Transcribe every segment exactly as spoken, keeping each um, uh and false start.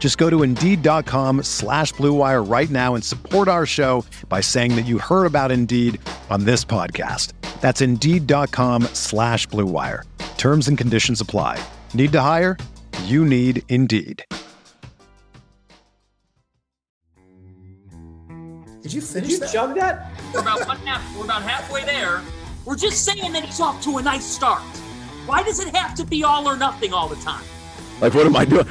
Just go to Indeed.com slash Blue Wire right now and support our show by saying that you heard about Indeed on this podcast. That's Indeed.com slash Blue Wire. Terms and conditions apply. Need to hire? You need Indeed. Did you finish Did you that? chug that? We're about, one half, we're about halfway there. We're just saying that he's off to a nice start. Why does it have to be all or nothing all the time? Like, what am I doing?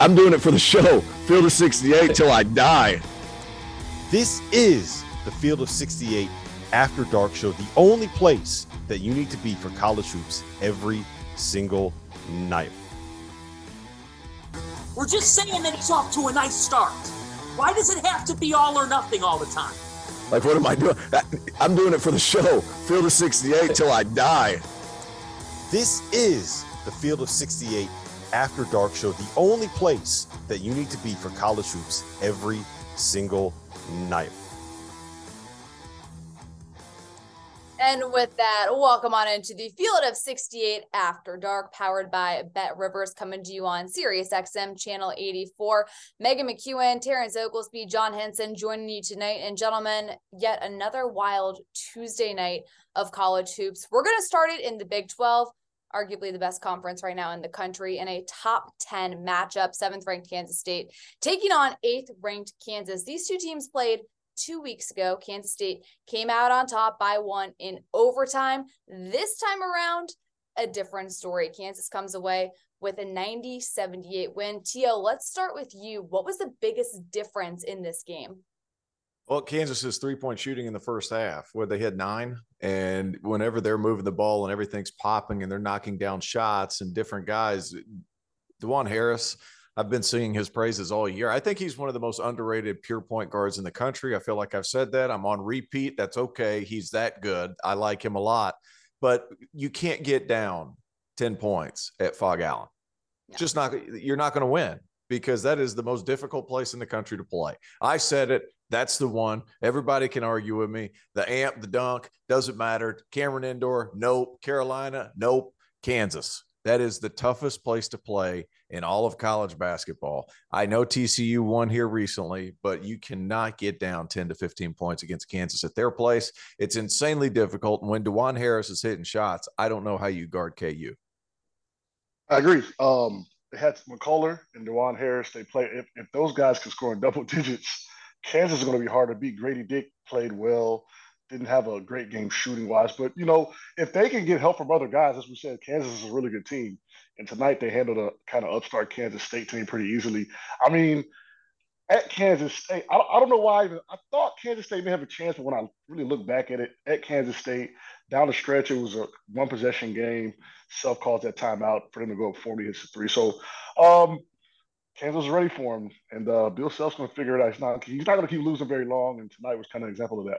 I'm doing it for the show. Field of sixty-eight till I die. This is the Field of sixty-eight After Dark Show, the only place that you need to be for college hoops every single night. We're just saying that he's off to a nice start. Why does it have to be all or nothing all the time? Like, what am I doing? I'm doing it for the show. Field of sixty-eight till I die. This is the Field of sixty-eight After Dark Show, the only place that you need to be for college hoops every single night. And with that, welcome on into the Field of sixty-eight After Dark, powered by Bet Rivers, coming to you on SiriusXM Channel eighty-four. Megan McEwen, Terrence Oglesby, John Henson joining you tonight. And gentlemen, yet another wild Tuesday night of college hoops. We're going to start it in the Big twelve. Arguably the best conference right now in the country, in a top ten matchup, seventh-ranked Kansas State taking on eighth-ranked Kansas. These two teams played two weeks ago. Kansas State came out on top by one in overtime. This time around, a different story. Kansas comes away with a ninety seventy-eight win. T O, let's start with you. What was the biggest difference in this game? Well, Kansas's three-point shooting in the first half, where they had nine, and whenever they're moving the ball and everything's popping and they're knocking down shots and different guys, DeJuan Harris, I've been singing his praises all year. I think he's one of the most underrated pure point guards in the country. I feel like I've said that. I'm on repeat. That's okay. He's that good. I like him a lot. But you can't get down ten points at Phog Allen. Yeah. Just not. You're not going to win, because that is the most difficult place in the country to play. I said it. That's the one. Everybody can argue with me. The amp, the dunk, doesn't matter. Cameron Indoor, nope. Carolina, nope. Kansas. That is the toughest place to play in all of college basketball. I know T C U won here recently, but you cannot get down ten to fifteen points against Kansas at their place. It's insanely difficult. And when DeJuan Harris is hitting shots, I don't know how you guard K U. I agree. Um, they had McCuller and DeJuan Harris. They play. If, if those guys can score in double digits, Kansas is going to be hard to beat. Grady Dick played well, didn't have a great game shooting-wise. But, you know, if they can get help from other guys, as we said, Kansas is a really good team. And tonight they handled a kind of upstart Kansas State team pretty easily. I mean, at Kansas State, I, I don't know why. I, even, I thought Kansas State may have a chance, but when I really look back at it, at Kansas State, down the stretch, it was a one-possession game. Self calls that timeout for them to go up forty hits to three. So, um Kansas is ready for him, and uh, Bill Self's going to figure it out. He's not, he's not going to keep losing very long, and tonight was kind of an example of that.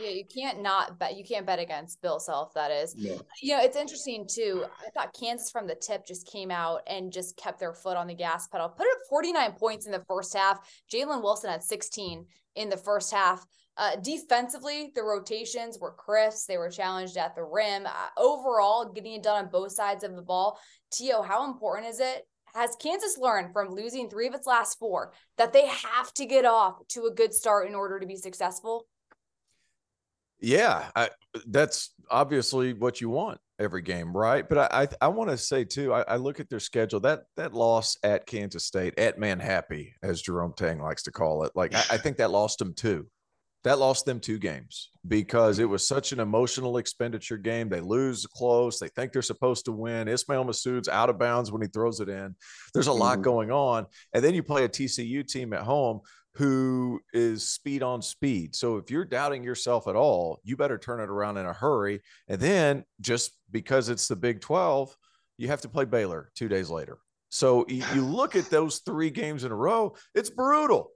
Yeah, you can't not bet. You can't bet against Bill Self, that is. Yeah. You know, it's interesting, too. I thought Kansas from the tip just came out and just kept their foot on the gas pedal. Put up forty-nine points in the first half. Jalen Wilson had sixteen in the first half. Uh, defensively, the rotations were crisp. They were challenged at the rim. Uh, overall, getting it done on both sides of the ball. T O, how important is it? Has Kansas learned from losing three of its last four that they have to get off to a good start in order to be successful? Yeah, I, that's obviously what you want every game, right? But I I, I want to say, too, I, I look at their schedule. That that loss at Kansas State, at Manhappy, as Jerome Tang likes to call it, like I, I think that lost them, too. that lost them two games because it was such an emotional expenditure game. They lose close. They think they're supposed to win. Ismail Massoud's out of bounds when he throws it in. There's a lot going on. And then you play a T C U team at home who is speed on speed. So if you're doubting yourself at all, you better turn it around in a hurry. And then just because it's the Big twelve, you have to play Baylor two days later. So you look at those three games in a row, it's brutal.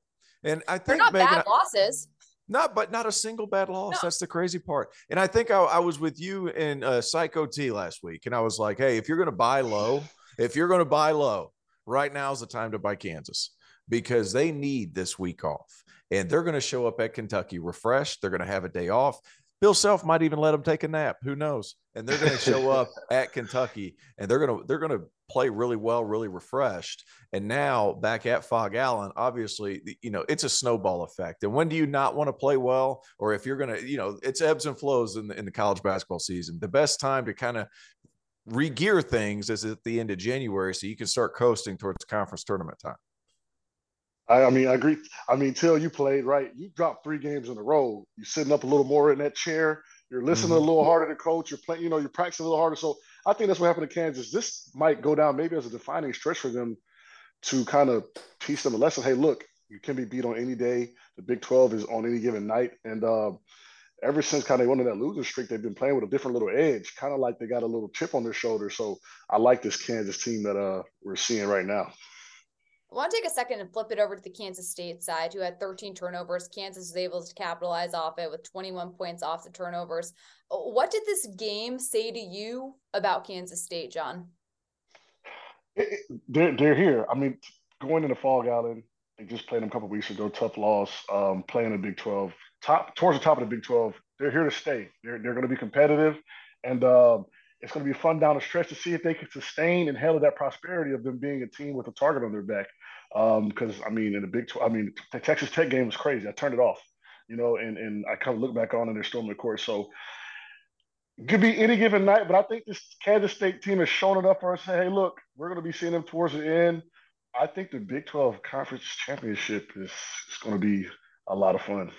And I think not Megan, bad losses. Not, but not a single bad loss. No. That's the crazy part. And I think I, I was with you in uh, Psycho T last week, and I was like, hey, if you're going to buy low, if you're going to buy low, right now is the time to buy Kansas because they need this week off. And they're going to show up at Kentucky refreshed. They're going to have a day off. Bill Self might even let them take a nap. Who knows? And they're going to show up at Kentucky, and they're going to they're going to play really well, really refreshed. And now back at Phog Allen, obviously, you know, it's a snowball effect. And when do you not want to play well? Or if you're going to, you know, it's ebbs and flows in the, in the college basketball season. The best time to kind of regear things is at the end of January, so you can start coasting towards conference tournament time. I, I mean, I agree. I mean, till you played, right, you dropped three games in a row. You're sitting up a little more in that chair. You're listening mm-hmm. a little harder to coach. You're playing, you know, you're practicing a little harder. So I think that's what happened to Kansas. This might go down maybe as a defining stretch for them to kind of teach them a lesson. Hey, look, you can be beat on any day. The Big twelve is on any given night. And uh, ever since kind of they went on that losing streak, they've been playing with a different little edge, kind of like they got a little chip on their shoulder. So I like this Kansas team that uh, we're seeing right now. I want to take a second and flip it over to the Kansas State side, who had thirteen turnovers. Kansas was able to capitalize off it with twenty-one points off the turnovers. What did this game say to you about Kansas State, John? It, it, they're, they're here. I mean, going into Phog Allen, they just played them a couple of weeks ago, tough loss, um, playing the Big twelve. Top, towards the top of the Big twelve, they're here to stay. They're, they're going to be competitive, and um, it's going to be fun down the stretch to see if they can sustain and handle that prosperity of them being a team with a target on their back. Because, um, I mean, in the Big twelve, I mean, the Texas Tech game was crazy. I turned it off, you know, and, and I kind of look back on and they're still in the court. So it could be any given night, but I think this Kansas State team has shown enough for us to say, hey, look, we're going to be seeing them towards the end. I think the Big twelve Conference Championship is, is going to be a lot of fun.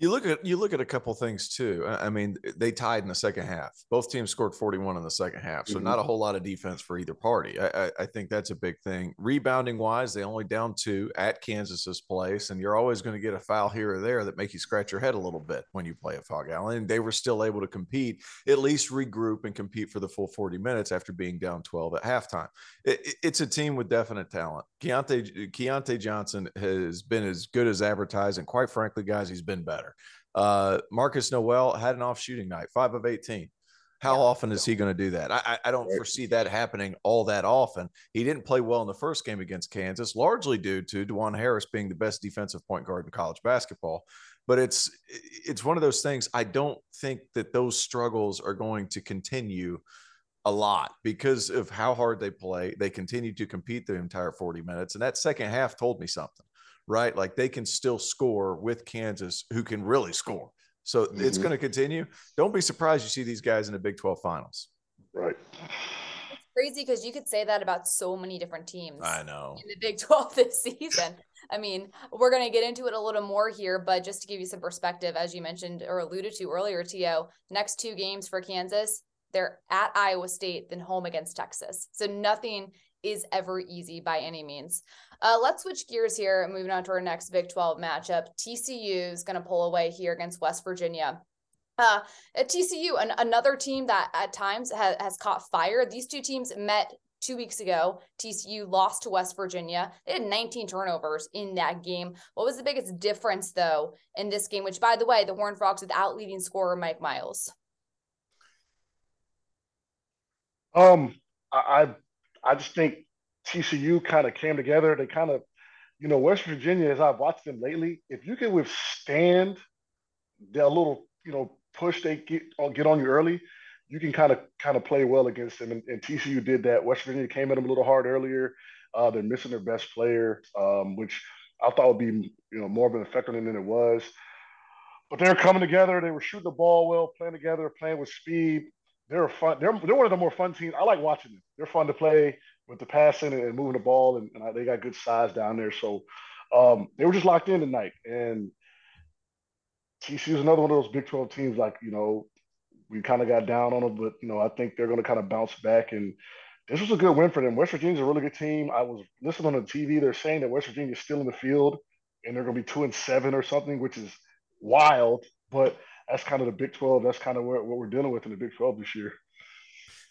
You look at you look at a couple things, too. I mean, they tied in the second half. Both teams scored forty-one in the second half, so mm-hmm. not a whole lot of defense for either party. I, I, I think that's a big thing. Rebounding-wise, they only down two at Kansas's place, and you're always going to get a foul here or there that make you scratch your head a little bit when you play at Phog Allen. And they were still able to compete, at least regroup and compete for the full forty minutes after being down twelve at halftime. It, it, it's a team with definite talent. Keontae, Keontae Johnson has been as good as advertised, and quite frankly, guys, he's been better. Uh, Marcus Noel had an off shooting night, five of eighteen. How yeah. often is he going to do that? I, I don't foresee that happening all that often. He didn't play well in the first game against Kansas, largely due to DeJuan Harris being the best defensive point guard in college basketball. But it's it's one of those things. I don't think that those struggles are going to continue a lot because of how hard they play. They continue to compete the entire forty minutes, and that second half told me something. Right? Like they can still score with Kansas, who can really score. So mm-hmm. it's going to continue. Don't be surprised you see these guys in the Big twelve finals. Right. It's crazy because you could say that about so many different teams. I know. In the Big twelve this season. I mean, we're going to get into it a little more here, but just to give you some perspective, as you mentioned or alluded to earlier, T O, next two games for Kansas, they're at Iowa State, then home against Texas. So nothing is ever easy by any means. Uh, let's switch gears here and moving on to our next Big twelve matchup. T C U is going to pull away here against West Virginia. Uh, at T C U, an, another team that at times ha- has caught fire. These two teams met two weeks ago. T C U lost to West Virginia. They had nineteen turnovers in that game. What was the biggest difference, though, in this game, which, by the way, the Horned Frogs without leading scorer Mike Miles? Um, I... I... I just think T C U kind of came together. They kind of, you know, West Virginia, as I've watched them lately, if you can withstand their little, you know, push they get, get on you early, you can kind of kind of play well against them. And, and T C U did that. West Virginia came at them a little hard earlier. Uh, they're missing their best player, um, which I thought would be, you know, more of an effect on them than it was. But they were coming together. They were shooting the ball well, playing together, playing with speed. They're a fun. They're they're one of the more fun teams. I like watching them. They're fun to play with the passing and, and moving the ball, and, and I, they got good size down there. So um, they were just locked in tonight, and T C U is another one of those Big twelve teams, like, you know, we kind of got down on them, but, you know, I think they're going to kind of bounce back. And this was a good win for them. West Virginia's a really good team. I was listening on the T V. They're saying that West Virginia's still in the field and they're going to be two and seven or something, which is wild. But that's kind of the Big twelve. That's kind of what, what we're dealing with in the Big twelve this year.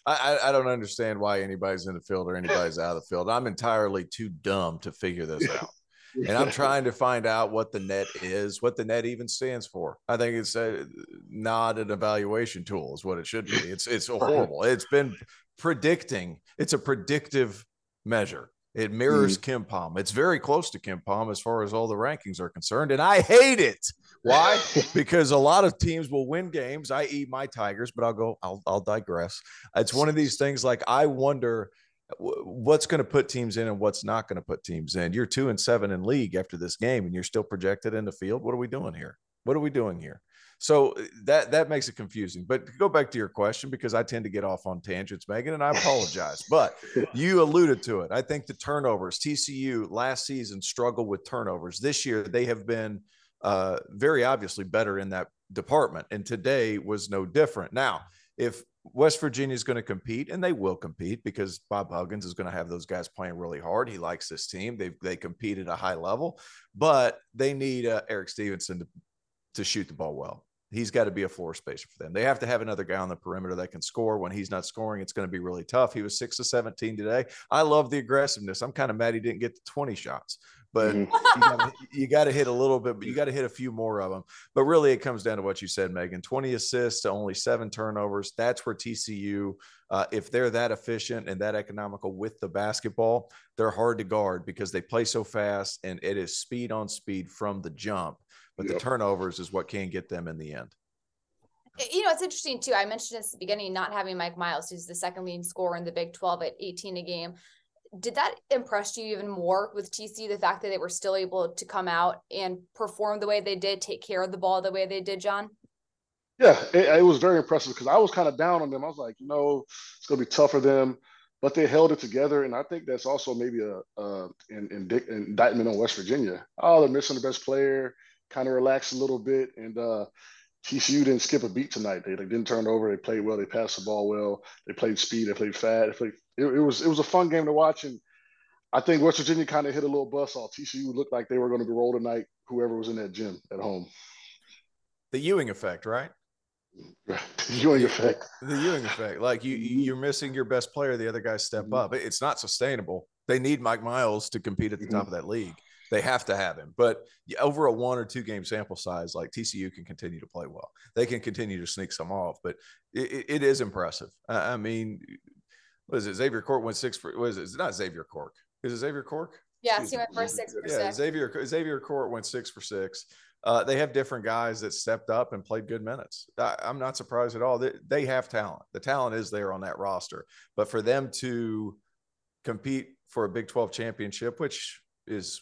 I, I don't understand why anybody's in the field or anybody's out of the field. I'm entirely too dumb to figure this out. And I'm trying to find out what the net is, what the net even stands for. I think it's a, not an evaluation tool is what it should be. It's it's horrible. It's been predicting. It's a predictive measure. It mirrors mm-hmm. KenPom. It's very close to KenPom as far as all the rankings are concerned, and I hate it. Why? Because a lot of teams will win games, that is my Tigers, but I'll go, I'll, I'll digress. It's one of these things like I wonder – what's going to put teams in and what's not going to put teams in. You're two and seven in league after this game and you're still projected in the field. What are we doing here? What are we doing here? So that, that makes it confusing, but to go back to your question, because I tend to get off on tangents, Megan, and I apologize, but you alluded to it. I think the turnovers, T C U last season struggled with turnovers. This year, they have been uh, very obviously better in that department. And today was no different. Now, if West Virginia is going to compete, and they will compete because Bob Huggins is going to have those guys playing really hard. He likes this team. They they compete at a high level, but they need uh, Eric Stevenson to, to shoot the ball well. He's got to be a floor spacer for them. They have to have another guy on the perimeter that can score. When he's not scoring, it's going to be really tough. He was six of seventeen today. I love the aggressiveness. I'm kind of mad he didn't get the twenty shots, but you gotta, you got to hit a little bit, but you got to hit a few more of them. But really it comes down to what you said, Megan, twenty assists to only seven turnovers. That's where T C U, uh, if they're that efficient and that economical with the basketball, they're hard to guard because they play so fast and it is speed on speed from the jump. But yep. The turnovers is what can get them in the end. You know, it's interesting, too. I mentioned this at the beginning, not having Mike Miles, who's the second leading scorer in the Big twelve at eighteen a game. Did that impress you even more with T C U, the fact that they were still able to come out and perform the way they did, take care of the ball the way they did, John? Yeah, it, it was very impressive because I was kind of down on them. I was like, you know, it's going to be tough for them. But they held it together, and I think that's also maybe a, a an, an indictment on West Virginia. Oh, they're missing the best player. Kind of relaxed a little bit, and uh, T C U didn't skip a beat tonight. They, they didn't turn over. They played well. They passed the ball well. They played speed. They played fast. They played, it, it was it was a fun game to watch, and I think West Virginia kind of hit a little buzzsaw. T C U looked like they were going to be rolled tonight, whoever was in that gym at home. The Ewing effect, right? The Ewing effect. The Ewing effect. Like, you, you're missing your best player. The other guys step mm-hmm. up. It's not sustainable. They need Mike Miles to compete at the mm-hmm. top of that league. They have to have him, but over a one or two game sample size, like T C U can continue to play well. They can continue to sneak some off, but it, it is impressive. I mean, what is it? Xavier Cork went six for, what is it? It's not Xavier Cork. Is it Xavier Cork? Yeah, Excuse he went for six for yeah, six. Xavier, Xavier Cork went six for six. Uh, they have different guys that stepped up and played good minutes. I, I'm not surprised at all. They, they have talent. The talent is there on that roster, but for them to compete for a Big twelve championship, which is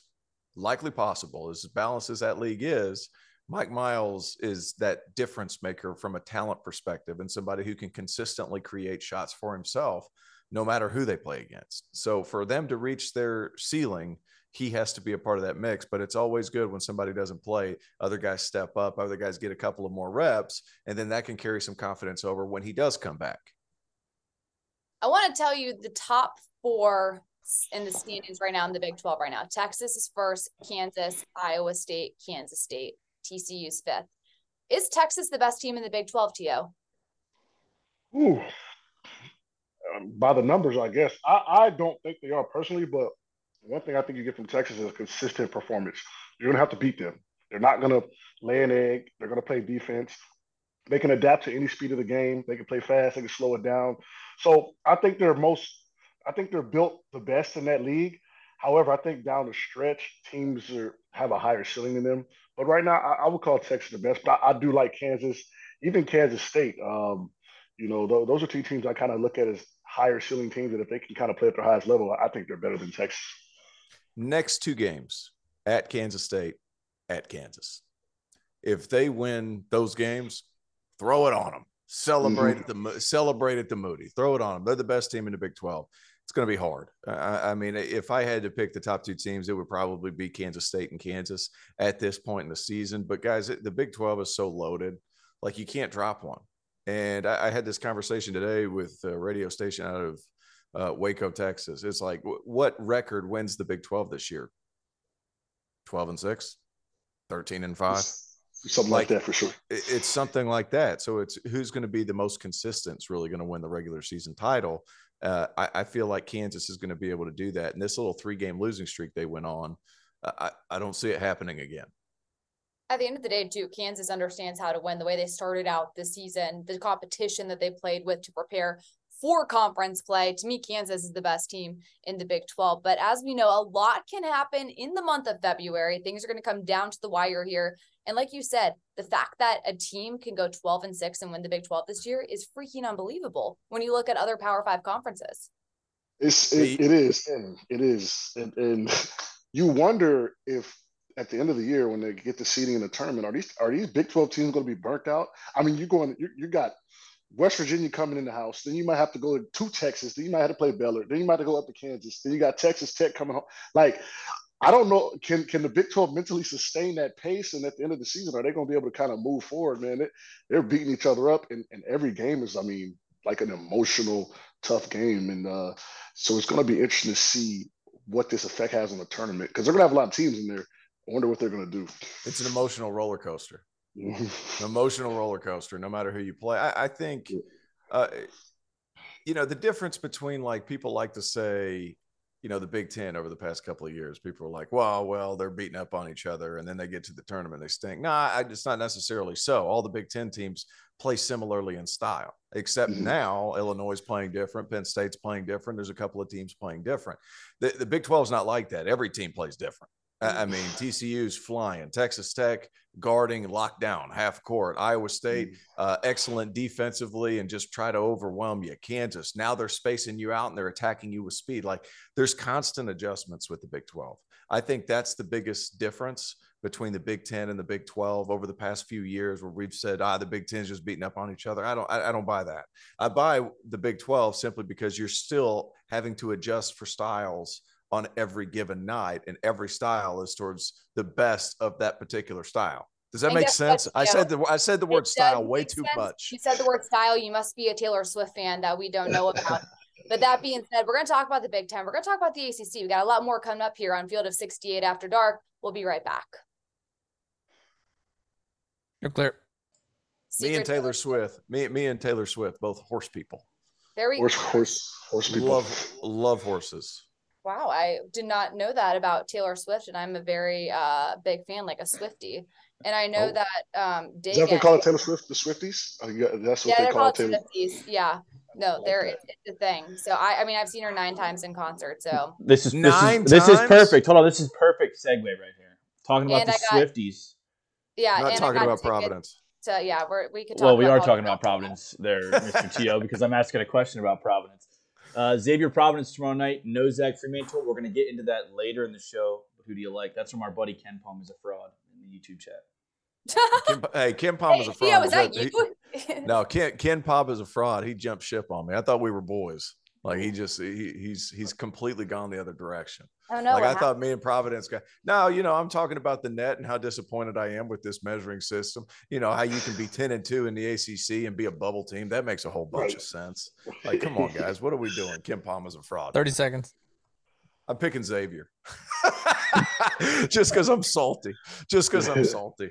likely possible, as balanced as that league is, Mike Miles is that difference maker from a talent perspective and somebody who can consistently create shots for himself no matter who they play against. So for them to reach their ceiling, he has to be a part of that mix, but it's always good when somebody doesn't play, other guys step up, other guys get a couple of more reps, and then that can carry some confidence over when he does come back. I want to tell you the top four in the standings right now in the Big twelve right now. Texas is first, Kansas, Iowa State, Kansas State, T C U's fifth. Is Texas the best team in the Big twelve, T O? Ooh, um, by the numbers, I guess. I, I don't think they are personally, but one thing I think you get from Texas is a consistent performance. You're going to have to beat them. They're not going to lay an egg. They're going to play defense. They can adapt to any speed of the game. They can play fast. They can slow it down. So I think they're most – I think they're built the best in that league. However, I think down the stretch, teams are, have a higher ceiling than them. But right now, I, I would call Texas the best. But I, I do like Kansas, even Kansas State. Um, you know, th- those are two teams I kind of look at as higher ceiling teams, and if they can kind of play at their highest level, I think they're better than Texas. Next two games, at Kansas State, at Kansas. If they win those games, throw it on them. Celebrate mm-hmm. at the, celebrate at the Moody. Throw it on them. They're the best team in the Big twelve. it's going to be hard. I, I mean, if I had to pick the top two teams, it would probably be Kansas State and Kansas at this point in the season. But guys, the Big twelve is so loaded, like you can't drop one. And I, I had this conversation today with a radio station out of uh, Waco, Texas. It's like, w- what record wins the Big twelve this year? twelve and six, thirteen and five. Something like, like that for sure. It's something like that. So it's who's going to be the most consistent is really going to win the regular season title. Uh, I, I feel like Kansas is going to be able to do that. And this little three-game losing streak they went on, I, I don't see it happening again. At the end of the day, Duke, Kansas understands how to win. The way they started out this season, the competition that they played with to prepare for conference play. To me, Kansas is the best team in the Big twelve. But as we know, a lot can happen in the month of February. Things are going to come down to the wire here. And like you said, the fact that a team can go twelve and six and win the Big twelve this year is freaking unbelievable when you look at other Power Five conferences. It's, it, it is. And it is. And, and you wonder if at the end of the year when they get the seeding in the tournament, are these are these Big twelve teams going to be burnt out? I mean, you're going, you, you got West Virginia coming in the house. Then you might have to go to Texas. Then you might have to play Baylor. Then you might have to go up to Kansas. Then you got Texas Tech coming home. Like, I don't know, can can the Big twelve mentally sustain that pace? And at the end of the season, are they going to be able to kind of move forward, man? They, they're beating each other up. And, and every game is, I mean, like an emotional, tough game. And uh, so it's going to be interesting to see what this effect has on the tournament, because they're going to have a lot of teams in there. I wonder what they're going to do. It's an emotional roller coaster. An emotional roller coaster, no matter who you play. I, I think, uh, you know, the difference between, like, people like to say, you know, the Big Ten over the past couple of years, people are like, well, well, they're beating up on each other, and then they get to the tournament, they stink. No, nah, it's not necessarily so. All the Big Ten teams play similarly in style, except mm-hmm. now Illinois is playing different, Penn State's playing different, there's a couple of teams playing different. The, the Big twelve is not like that. Every team plays different. I mean, T C U's flying, Texas Tech guarding lockdown, half court, Iowa State, uh, excellent defensively and just try to overwhelm you. Kansas, now they're spacing you out and they're attacking you with speed. Like, there's constant adjustments with the Big twelve. I think that's the biggest difference between the Big Ten and the Big twelve over the past few years, where we've said, ah, the Big Ten's just beating up on each other. I don't, I, I don't buy that. I buy the Big twelve simply because you're still having to adjust for styles on every given night, and every style is towards the best of that particular style. Does that and make sense? What, I said the I said the word style way too sense. much. You said the word style. You must be a Taylor Swift fan that we don't know about. But that being said, we're going to talk about the Big Ten. We're going to talk about the A C C. We got a lot more coming up here on Field of sixty-eight After Dark. We'll be right back. You're clear. Secret me and Taylor, Taylor Swift. Me, me and Taylor Swift, both horse people. There we horse, go. Horse, horse people. Love, love horses. Wow, I did not know that about Taylor Swift, and I'm a very uh, big fan, like a Swiftie. And I know oh. that um, Dagan, is that what they call it, Taylor Swift, the Swifties? That's what yeah, they call it, Taylor Swifties. Yeah, no, like there it's a thing. So I, I mean, I've seen her nine times in concert. So this is nine. This is, this is perfect. Hold on, this is perfect segue right here. Talking about and the got, Swifties. Yeah, I'm not and talking about Providence. So yeah, we're, we could. Talk well, we about are talking about Providence there, Mister T O, because I'm asking a question about Providence. Uh, Xavier Providence tomorrow night. No Zach Freemantle. We're going to get into that later in the show. Who do you like? That's from our buddy Ken Palm is a fraud in the YouTube chat. Ken, hey, Ken Palm hey, is a fraud. Yeah, was that he, you? He, no, Ken Ken Palm is a fraud. He jumped ship on me. I thought we were boys. Like he just he, he's he's completely gone the other direction. I don't know. Like I happened. thought me and Providence got. No, you know I'm talking about the net and how disappointed I am with this measuring system. You know how you can be ten and two in the A C C and be a bubble team. That makes a whole bunch right. of sense. Like come on guys, what are we doing? Kim Palmer's a fraud. Thirty seconds. I'm picking Xavier. Just because I'm salty. Just because I'm salty.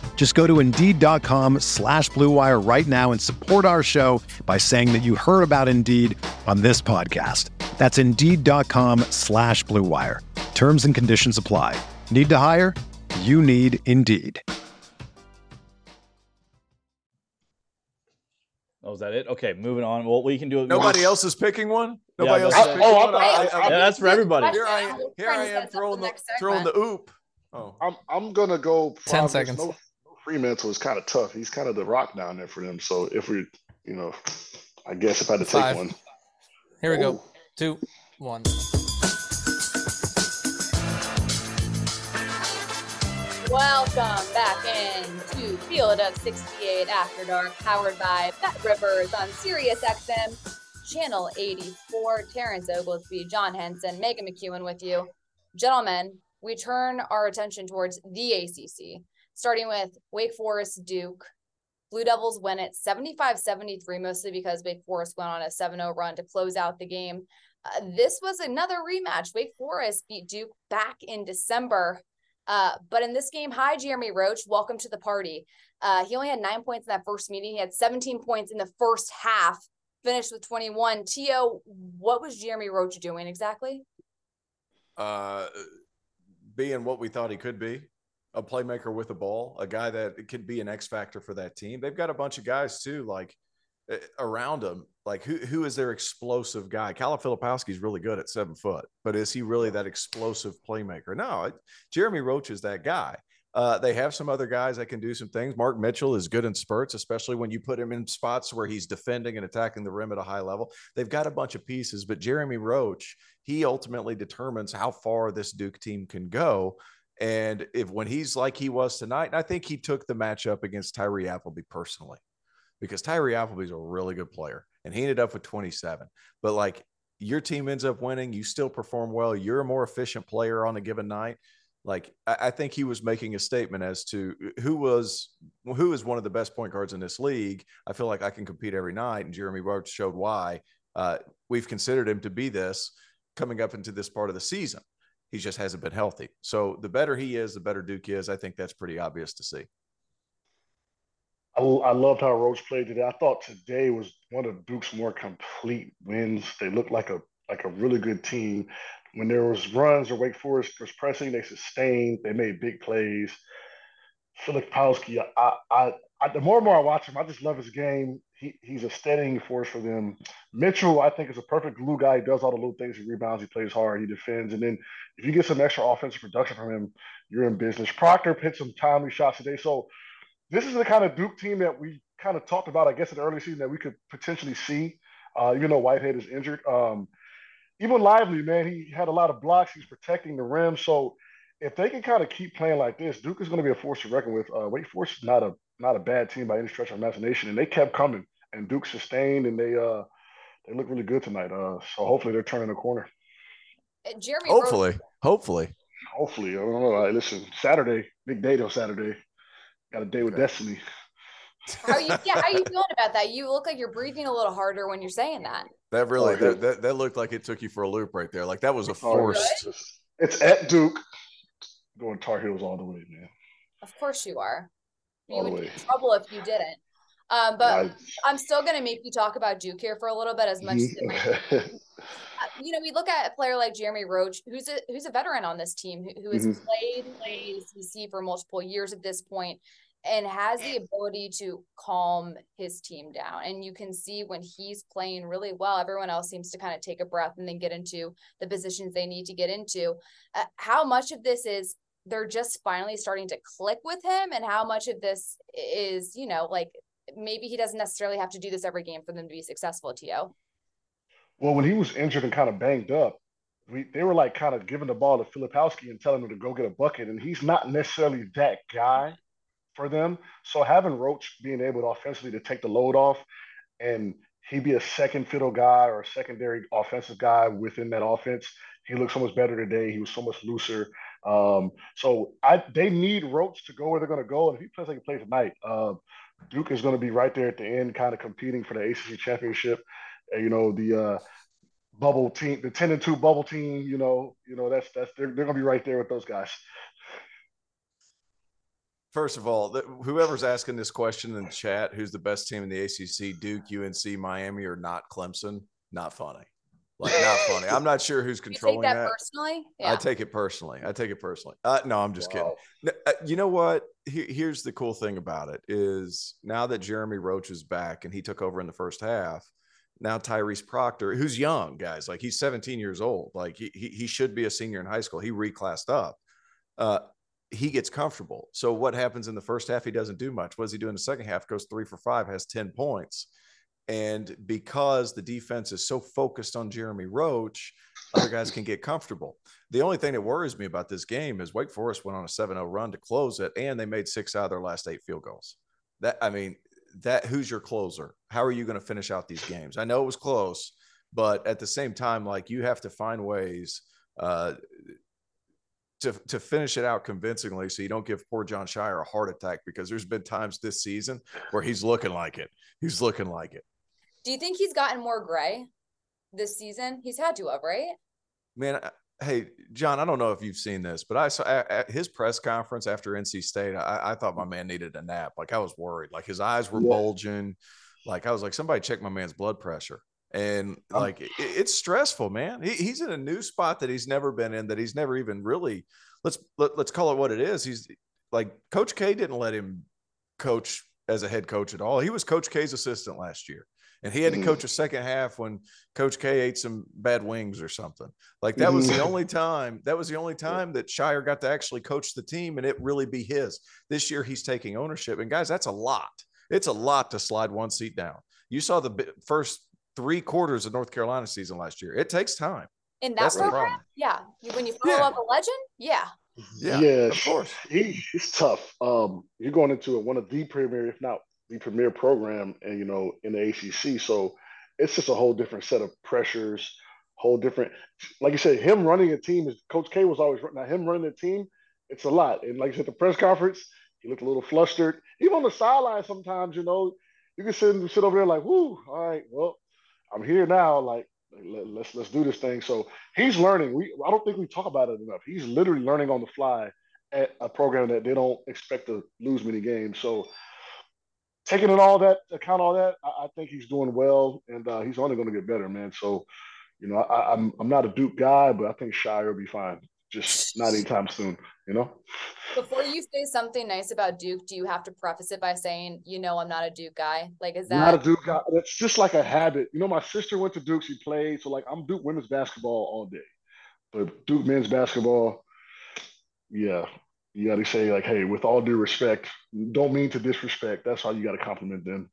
Just go to Indeed.com slash Blue Wire right now and support our show by saying that you heard about Indeed on this podcast. That's Indeed.com slash Blue Wire. Terms and conditions apply. Need to hire? You need Indeed. Oh, is that it? Okay, moving on. Well, we can do it. Nobody we else is picking one? Nobody yeah, else I, is picking oh, one? I, I, I, yeah, that's for everybody. Here I, here I am throwing the, throwing the oop. Oh. I'm I'm gonna go Providence. ten seconds. No, no Freemantle is kind of tough. He's kind of the rock down there for them. So if we, you know, I guess if I had to take Five. one. Here we oh. go. Two, one. Welcome back in to Field of sixty-eight After Dark, powered by Bet Rivers on Sirius X M, Channel eighty-four. Terrence Oglesby, John Henson, Megan McEwen with you, gentlemen. We turn our attention towards the A C C, starting with Wake Forest, Duke. Blue Devils win it seventy-five seventy-three, mostly because Wake Forest went on a seven oh run to close out the game. Uh, this was another rematch. Wake Forest beat Duke back in December. Uh, but in this game, hi, Jeremy Roach. Welcome to the party. Uh, he only had nine points in that first meeting. He had seventeen points in the first half, finished with twenty-one. T O, what was Jeremy Roach doing exactly? Uh. Being what we thought he could be, a playmaker with a ball, a guy that could be an X factor for that team. They've got a bunch of guys too, like around them. Like who, who is their explosive guy? Kyle Filipowski's really good at seven foot, but is he really that explosive playmaker? No, it, Jeremy Roach is that guy. Uh, they have some other guys that can do some things. Mark Mitchell is good in spurts, especially when you put him in spots where he's defending and attacking the rim at a high level. They've got a bunch of pieces, but Jeremy Roach, he ultimately determines how far this Duke team can go. And if when he's like he was tonight, and I think he took the matchup against Tyree Appleby personally, because Tyree Appleby is a really good player and he ended up with twenty-seven, but like your team ends up winning, you still perform well. You're a more efficient player on a given night. Like, I think he was making a statement as to who was who is one of the best point guards in this league. I feel like I can compete every night, and Jeremy Roach showed why. Uh, we've considered him to be this coming up into this part of the season. He just hasn't been healthy. So the better he is, the better Duke is. I think that's pretty obvious to see. I, I loved how Roach played today. I thought today was one of Duke's more complete wins. They looked like a like a really good team. When there was runs or Wake Forest was pressing, they sustained. They made big plays. Filipowski, I, I, I, the more and more I watch him, I just love his game. He, he's a steadying force for them. Mitchell, I think, is a perfect glue guy. He does all the little things. He rebounds. He plays hard. He defends. And then if you get some extra offensive production from him, you're in business. Proctor hit some timely shots today. So this is the kind of Duke team that we kind of talked about, I guess, in the early season that we could potentially see, uh, even though Whitehead is injured. Um, Even Lively, man, he had a lot of blocks. He's protecting the rim. So if they can kind of keep playing like this, Duke is going to be a force to reckon with. Uh, Wake Forest is not a not a bad team by any stretch of imagination, and they kept coming. And Duke sustained, and they uh, they look really good tonight. Uh, so hopefully they're turning the corner. And Jeremy, hopefully, Rose- hopefully, hopefully. I don't know. Right, listen, Saturday, big day though. Saturday, got a day with okay. destiny. How you, yeah, how you feeling about that? You look like you're breathing a little harder when you're saying that. That really, that, that, that looked like it took you for a loop right there. Like that was a forced. It's at Duke. Going Tar Heels all the way, man. Of course you are. You all would way. be in trouble if you didn't. Um, but I, I'm still going to make you talk about Duke here for a little bit as much as it You know, we look at a player like Jeremy Roach, who's a who's a veteran on this team, who, who has mm-hmm. played, played A C C for multiple years at this point, and has the ability to calm his team down. And you can see when he's playing really well, everyone else seems to kind of take a breath and then get into the positions they need to get into. Uh, how much of this is they're just finally starting to click with him, and how much of this is, you know, like maybe he doesn't necessarily have to do this every game for them to be successful, T O? Well, when he was injured and kind of banged up, we, they were like kind of giving the ball to Filipowski and telling him to go get a bucket. And he's not necessarily that guy for them. So having Roach being able to offensively to take the load off, and he be a second fiddle guy or a secondary offensive guy within that offense, he looked so much better today. He was so much looser. Um, so I, they need Roach to go where they're going to go. And if he plays like he played tonight, uh, Duke is going to be right there at the end, kind of competing for the A C C championship. you know, the uh, bubble team, the ten and two bubble team, you know, you know, that's, that's, they're, they're going to be right there with those guys. First of all, th- whoever's asking this question in the chat, who's the best team in the A C C, Duke, U N C, Miami, or not Clemson? Not funny. Like, not funny. I'm not sure who's controlling that. You take that, that. personally? Yeah. I take it personally. I take it personally. Uh, no, I'm just wow. kidding. No, uh, you know what? Here, here's the cool thing about it is now that Jeremy Roach is back and he took over in the first half, now Tyrese Proctor, who's young, guys, like he's seventeen years old. Like he he, he should be a senior in high school. He reclassed up. Uh, he gets comfortable. So what happens in the first half? He doesn't do much. What does he do in the second half? Goes three for five, has ten points. And because the defense is so focused on Jeremy Roach, other guys can get comfortable. The only thing that worries me about this game is Wake Forest went on a seven oh run to close it, and they made six out of their last eight field goals. That I mean, that who's your closer? How are you going to finish out these games? I know it was close, but at the same time, like you have to find ways uh, to to finish it out convincingly, so you don't give poor John Shire a heart attack, because there's been times this season where he's looking like it. He's looking like it. Do you think he's gotten more gray this season? He's had to have, right? Man, I, hey, John, I don't know if you've seen this, but I saw at his press conference after N C State, I, I thought my man needed a nap. Like, I was worried. Like, his eyes were yeah. bulging. Like, I was like, somebody check my man's blood pressure. And, like, um, it, it's stressful, man. He, he's in a new spot that he's never been in, that he's never even really – let's let, let's call it what it is. He's like, Coach K didn't let him coach as a head coach at all. He was Coach K's assistant last year. And he had to coach a second half when Coach K ate some bad wings or something. Like that was the only time, that was the only time that Shire got to actually coach the team and it really be his. This year he's taking ownership. And guys, that's a lot. It's a lot to slide one seat down. You saw the first three quarters of North Carolina season last year. It takes time. In that that's program? The problem. Yeah. When you follow yeah. up a legend? Yeah. Yeah, yeah. Of course. He, it's tough. Um, you're going into one of the premier, if not the premier program, and you know, in the A C C, so it's just a whole different set of pressures, whole different. Like you said, him running a team is Coach K was always running. Now him running a team, it's a lot. And like you said, the press conference, he looked a little flustered. Even on the sideline, sometimes you know, you can sit sit over there like, "Woo, all right, well, I'm here now. Like, let, let's let's do this thing." So he's learning. We I don't think we talk about it enough. He's literally learning on the fly at a program that they don't expect to lose many games. So. Taking in all that, account all that, I, I think he's doing well, and uh, he's only going to get better, man. So, you know, I, I'm I'm not a Duke guy, but I think Shire will be fine. Just not anytime soon, you know? Before you say something nice about Duke, do you have to preface it by saying, you know, I'm not a Duke guy? Like, is that – not a Duke guy. It's just like a habit. You know, my sister went to Duke. She played. So, like, I'm Duke women's basketball all day. But Duke men's basketball, yeah. You got to say, like, hey, with all due respect, don't mean to disrespect. That's how you got to compliment them.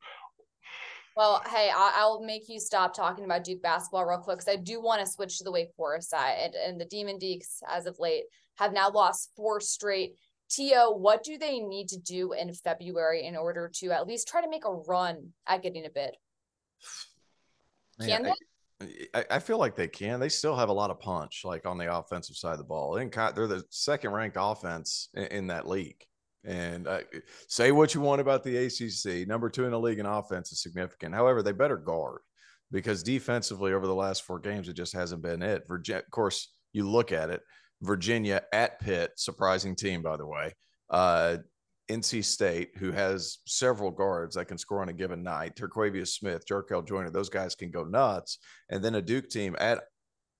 Well, hey, I, I'll make you stop talking about Duke basketball real quick, because I do want to switch to the Wake Forest side. And, and the Demon Deeks, as of late, have now lost four straight. T O, what do they need to do in February in order to at least try to make a run at getting a bid? Can yeah, they? I feel like they can. They still have a lot of punch, like on the offensive side of the ball. And they're the second-ranked offense in that league. And uh, say what you want about the A C C, number two in the league in offense is significant. However, they better guard, because defensively over the last four games, it just hasn't been it. Virginia, of course, you look at it. Virginia at Pitt, surprising team, by the way. Uh, N C State, who has several guards that can score on a given night, Terquavius Smith, Jarkel Joyner, those guys can go nuts. And then a Duke team at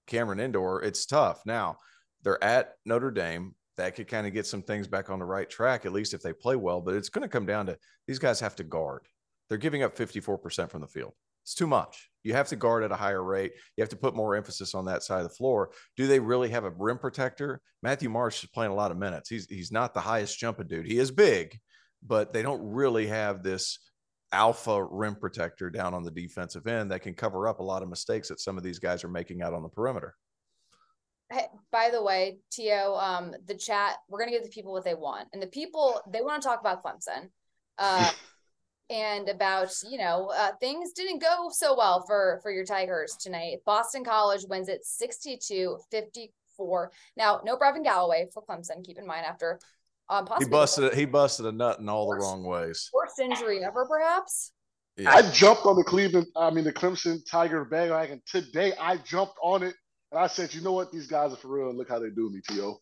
Cameron Indoor, it's tough. Now, they're at Notre Dame. That could kind of get some things back on the right track, at least if they play well. But it's going to come down to these guys have to guard. They're giving up fifty-four percent from the field. It's too much. You have to guard at a higher rate. You have to put more emphasis on that side of the floor. Do they really have a rim protector? Matthew Marsh is playing a lot of minutes. He's he's not the highest jumping dude. He is big, but they don't really have this alpha rim protector down on the defensive end that can cover up a lot of mistakes that some of these guys are making out on the perimeter. Hey, by the way, T O, um, the chat, we're going to give the people what they want. And the people, they want to talk about Clemson. Uh And about, you know, uh, things didn't go so well for, for your Tigers tonight. Boston College wins it sixty-two fifty-four. Now, no Brevin Galloway for Clemson, keep in mind, after um, possibly he busted he busted a nut in all worst, the wrong ways. Worst injury ever, perhaps? Yeah. I jumped on the Cleveland, I mean the Clemson Tiger bandwagon today. I jumped on it and I said, you know what, these guys are for real. Look how they do me, T O.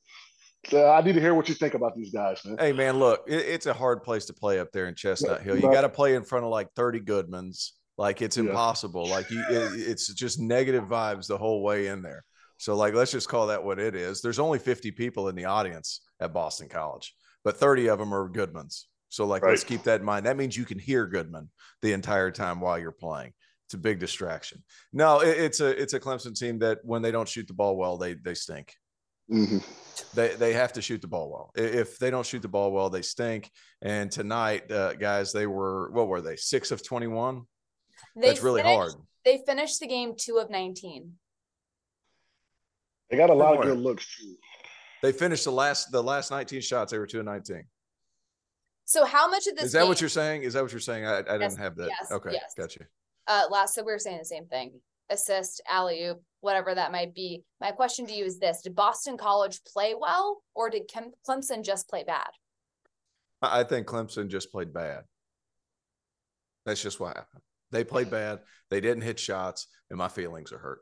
So I need to hear what you think about these guys, man. Hey, man, look, it, it's a hard place to play up there in Chestnut yeah, Hill. You got to play in front of like thirty Goodmans. Like it's impossible. Yeah. Like you, it, it's just negative vibes the whole way in there. So like, let's just call that what it is. There's only fifty people in the audience at Boston College, but thirty of them are Goodmans. So like, right. Let's keep that in mind. That means you can hear Goodman the entire time while you're playing. It's a big distraction. No, it, it's a, it's a Clemson team that when they don't shoot the ball well, they, they stink. Mm-hmm. They they have to shoot the ball well. If they don't shoot the ball well, they stink. And tonight, uh, guys, they were, what were they? six of twenty-one. They That's really finished, hard. They finished the game two of nineteen. They got a lot More. of good looks too. They finished the last, the last nineteen shots. They were two of nineteen. So how much of this is that game, what you're saying? Is that what you're saying? I, I yes, didn't have that. Yes, okay. Yes. Gotcha. Uh, last, so we were saying the same thing. Assist, alley-oop, whatever that might be. My question to you is this: did Boston College play well, or did Clemson just play bad? I think Clemson just played bad. That's just what happened. They played bad. They didn't hit shots, and my feelings are hurt.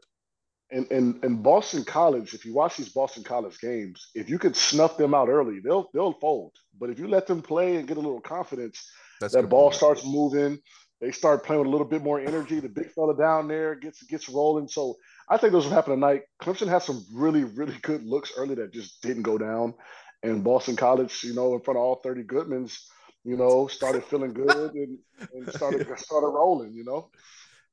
And and and Boston College, if you watch these Boston College games, if you could snuff them out early, they'll they'll fold. But if you let them play and get a little confidence, That's that ball point. starts moving. They start playing with a little bit more energy. The big fella down there gets gets rolling. So I think those will happen tonight. Clemson has some really, really good looks early that just didn't go down. And Boston College, you know, in front of all thirty Goodmans, you know, started feeling good and, and started started rolling, you know.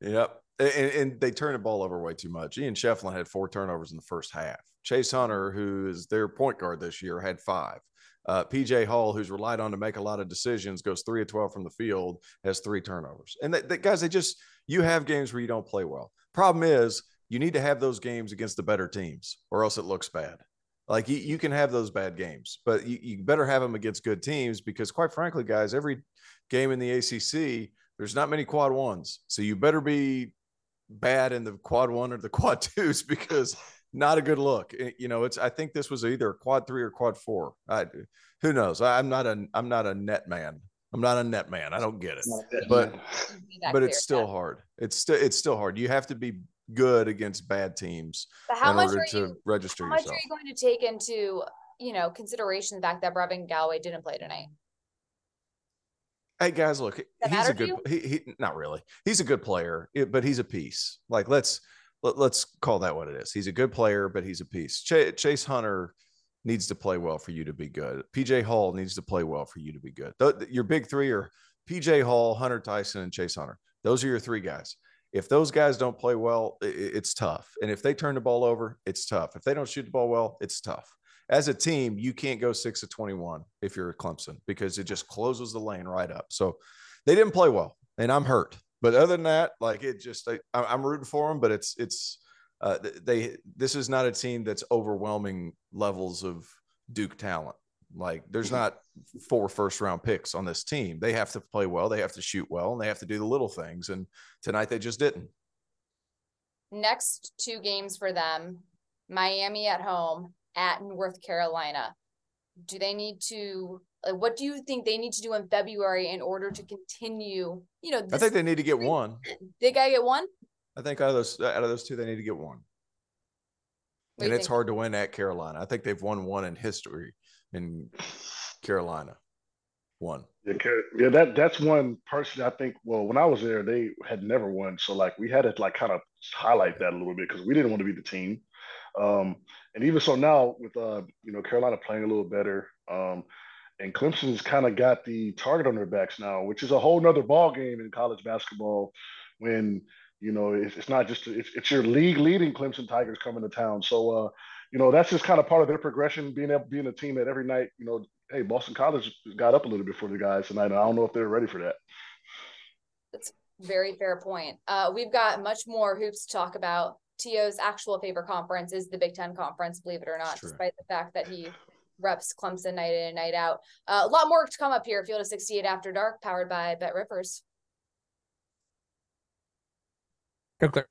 Yep. And, and they turn the ball over way too much. Ian Shefflin had four turnovers in the first half. Chase Hunter, who is their point guard this year, had five. Uh, P J. Hall, who's relied on to make a lot of decisions, goes three of twelve from the field, has three turnovers. And, that, that, guys, they just – you have games where you don't play well. Problem is you need to have those games against the better teams or else it looks bad. Like, you, you can have those bad games, but you, you better have them against good teams because, quite frankly, guys, every game in the A C C, there's not many quad ones. So you better be – bad in the quad one or the quad twos because not a good look. It, you know, it's, I think this was either quad three or quad four. I, who knows? I, I'm not a, I'm not a net man. I'm not a net man. I don't get it, but, but it's still hard. It's still, it's still hard. You have to be good against bad teams in order to register yourself. How much are you going to take into, you know, consideration the fact that Brevin Galloway didn't play tonight? Hey guys, look, he's a good, he, he, not really. He's a good player, but he's a piece. Like let's, let, let's call that what it is. He's a good player, but he's a piece. Ch- Chase Hunter needs to play well for you to be good. P J Hall needs to play well for you to be good. Th- your big three are P J Hall, Hunter Tyson, and Chase Hunter. Those are your three guys. If those guys don't play well, it, it's tough. And if they turn the ball over, it's tough. If they don't shoot the ball well, it's tough. As a team, you can't go six of twenty-one if you're a Clemson because it just closes the lane right up. So they didn't play well, and I'm hurt. But other than that, like it just – I'm rooting for them, but it's – it's uh, they this is not a team that's overwhelming levels of Duke talent. Like there's not four first-round picks on this team. They have to play well, they have to shoot well, and they have to do the little things, and tonight they just didn't. Next two games for them, Miami at home. At North Carolina, do they need to? Like, what do you think they need to do in February in order to continue? You know, this, I think they need to get one. They gotta get one. I think out of those out of those two, they need to get one. What and it's think? hard to win at Carolina. I think they've won one in history in Carolina. One. Yeah, yeah. That that's one person I think. Well, when I was there, they had never won. So like, we had to like kind of highlight that a little bit because we didn't want to be the team. Um, and even so now with, uh, you know, Carolina playing a little better, um, and Clemson's kind of got the target on their backs now, which is a whole nother ball game in college basketball when, you know, it's, it's not just, it's, it's your league leading Clemson Tigers coming to town. So, uh, you know, that's just kind of part of their progression, being able, being a team that every night, you know, hey, Boston College got up a little bit for the guys tonight. And I don't know if they're ready for that. That's a very fair point. Uh, we've got much more hoops to talk about. T O's actual favorite conference is the Big Ten Conference, believe it or not, despite the fact that he reps Clemson night in and night out. Uh, a lot more to come up here. Field of sixty-eight After Dark, powered by Bet Rivers. Okay.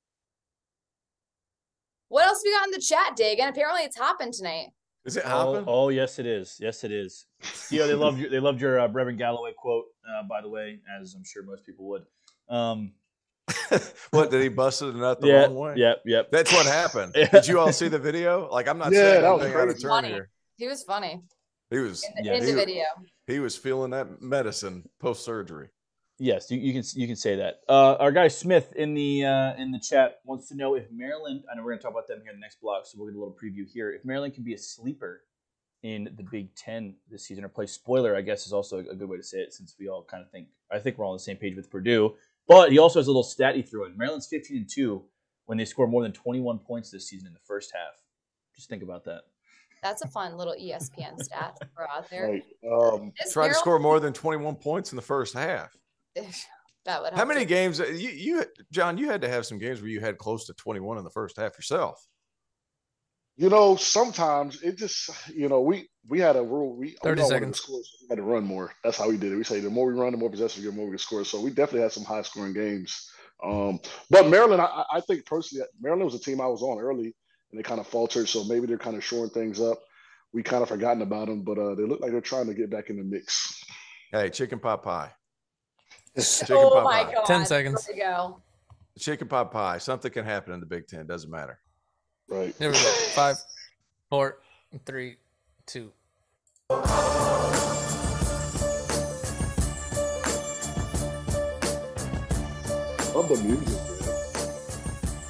What else we got in the chat, Dig? And apparently it's hopping tonight. Is it hopping? Oh, oh yes, it is. Yes, it is. You know, they loved your, they loved your uh, Brevin Galloway quote, uh, by the way, as I'm sure most people would. Um, what did he bust it not the yeah, wrong way? Yep, yeah, yep. Yeah. That's what happened. Yeah. Did you all see the video? Like, I'm not yeah, saying that was out of turn here. He was funny. He was in the, yeah, in he, the video. He was feeling that medicine post surgery. Yes, you, you can you can say that. Uh, our guy Smith in the uh, in the chat wants to know if Maryland. I know we're going to talk about them here in the next block, so we'll get a little preview here. If Maryland can be a sleeper in the Big Ten this season, or play spoiler, I guess is also a good way to say it, since we all kind of think I think we're all on the same page with Purdue. But he also has a little stat he threw in. Maryland's fifteen and two when they score more than twenty-one points this season in the first half. Just think about that. That's a fun little E S P N stat for out there. Right. Um, try Maryland- to score more than twenty-one points in the first half. That would. How many to- games you, you John? You had to have some games where you had close to twenty-one in the first half yourself. You know, sometimes it just you know we we had a rule. We thirty seconds. Score, so we had to run more. That's how we did it. We say the more we run, the more possessions, the more we can score. So we definitely had some high scoring games. Um, but Maryland, I, I think personally, Maryland was a team I was on early, and they kind of faltered. So maybe they're kind of shoring things up. We kind of forgotten about them, but uh, they look like they're trying to get back in the mix. Hey, chicken pot pie. Chicken oh pot my pie. God. Ten seconds. There we go. Chicken pot pie. Something can happen in the Big Ten. Doesn't matter. Right. There we go. Five, four, three, two. Love the music.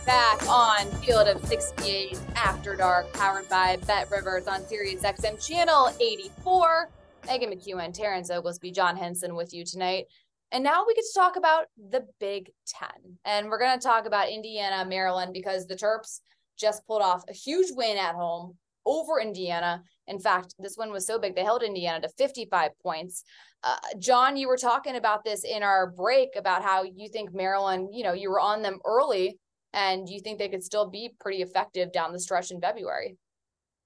Back on Field of sixty-eight After Dark, powered by Bet Rivers on Sirius X M Channel eighty-four. Megan McEwen, Terrence Oglesby, John Henson with you tonight. And now we get to talk about the Big Ten. And we're going to talk about Indiana, Maryland, because the Terps just pulled off a huge win at home over Indiana. In fact, this one was so big, they held Indiana to fifty-five points. Uh, John, you were talking about this in our break about how you think Maryland, you know, you were on them early and you think they could still be pretty effective down the stretch in February.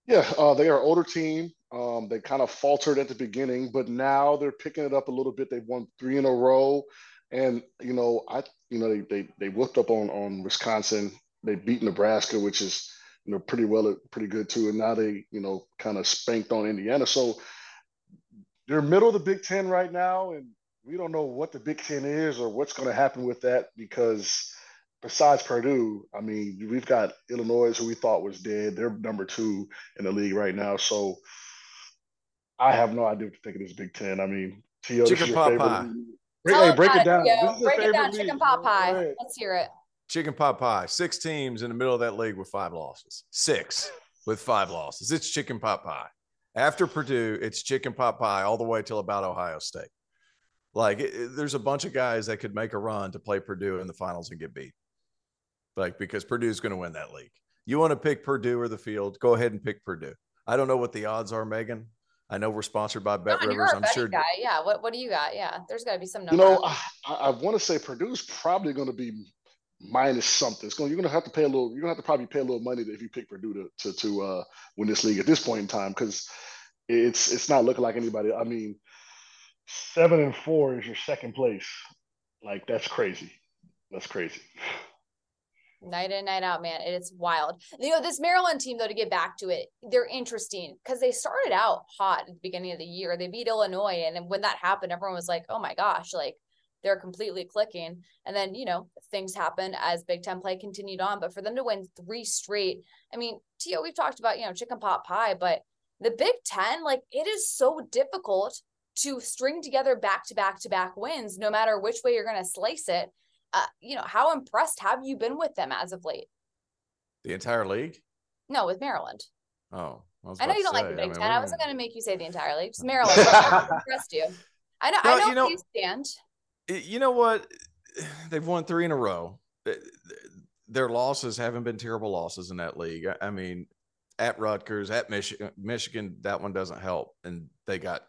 Yeah, uh, they are an older team. Um, they kind of faltered at the beginning, but now they're picking it up a little bit. They've won three in a row. And, you know, I, you know, they, they, they whooped up on, on Wisconsin. They beat Nebraska, which is, you know, pretty well, pretty good too. And now they, you know, kind of spanked on Indiana. So they're middle of the Big Ten right now. And we don't know what the Big Ten is or what's going to happen with that, because besides Purdue, I mean, we've got Illinois, who we thought was dead. They're number two in the league right now. So I have no idea what to think of this Big Ten. I mean, T O, chicken pot pie. Break, hey, break it down. It, break it down. Chicken pot pie. Let's hear it. Chicken pot pie. Six teams in the middle of that league with five losses. Six with five losses. It's chicken pot pie. After Purdue, it's chicken pot pie all the way till about Ohio State. Like, it, it, there's a bunch of guys that could make a run to play Purdue in the finals and get beat. Like, because Purdue's going to win that league. You want to pick Purdue or the field? Go ahead and pick Purdue. I don't know what the odds are, Megan. I know we're sponsored by Bet John, Rivers. I'm sure. Guy. Yeah. What What do you got? Yeah. There's got to be some number. You know, I, I want to say Purdue's probably going to be minus something. It's going. You're going to have to pay a little. You're going to have to probably pay a little money if you pick Purdue to to, to uh, win this league at this point in time, because it's it's not looking like anybody. I mean, seven and four is your second place. Like, that's crazy. That's crazy. Night in, night out, man. It is wild. You know, this Maryland team, though, to get back to it, they're interesting because they started out hot at the beginning of the year. They beat Illinois, and when that happened, everyone was like, oh, my gosh, like, they're completely clicking. And then, you know, things happened as Big Ten play continued on. But for them to win three straight, I mean, Tio, we've talked about, you know, chicken pot pie, but the Big Ten, like, it is so difficult to string together back-to-back-to-back wins, no matter which way you're going to slice it. Uh, you know, how impressed have you been with them as of late? The entire league? No, with Maryland. Oh. I, I know you don't say, like the Big I mean, Ten. I wasn't going to make you say the entire league. It's Maryland. I impressed you. I know, well, I know, you know you stand. You know what? They've won three in a row. Their losses haven't been terrible losses in that league. I mean, at Rutgers, at Mich- Michigan, that one doesn't help. And they got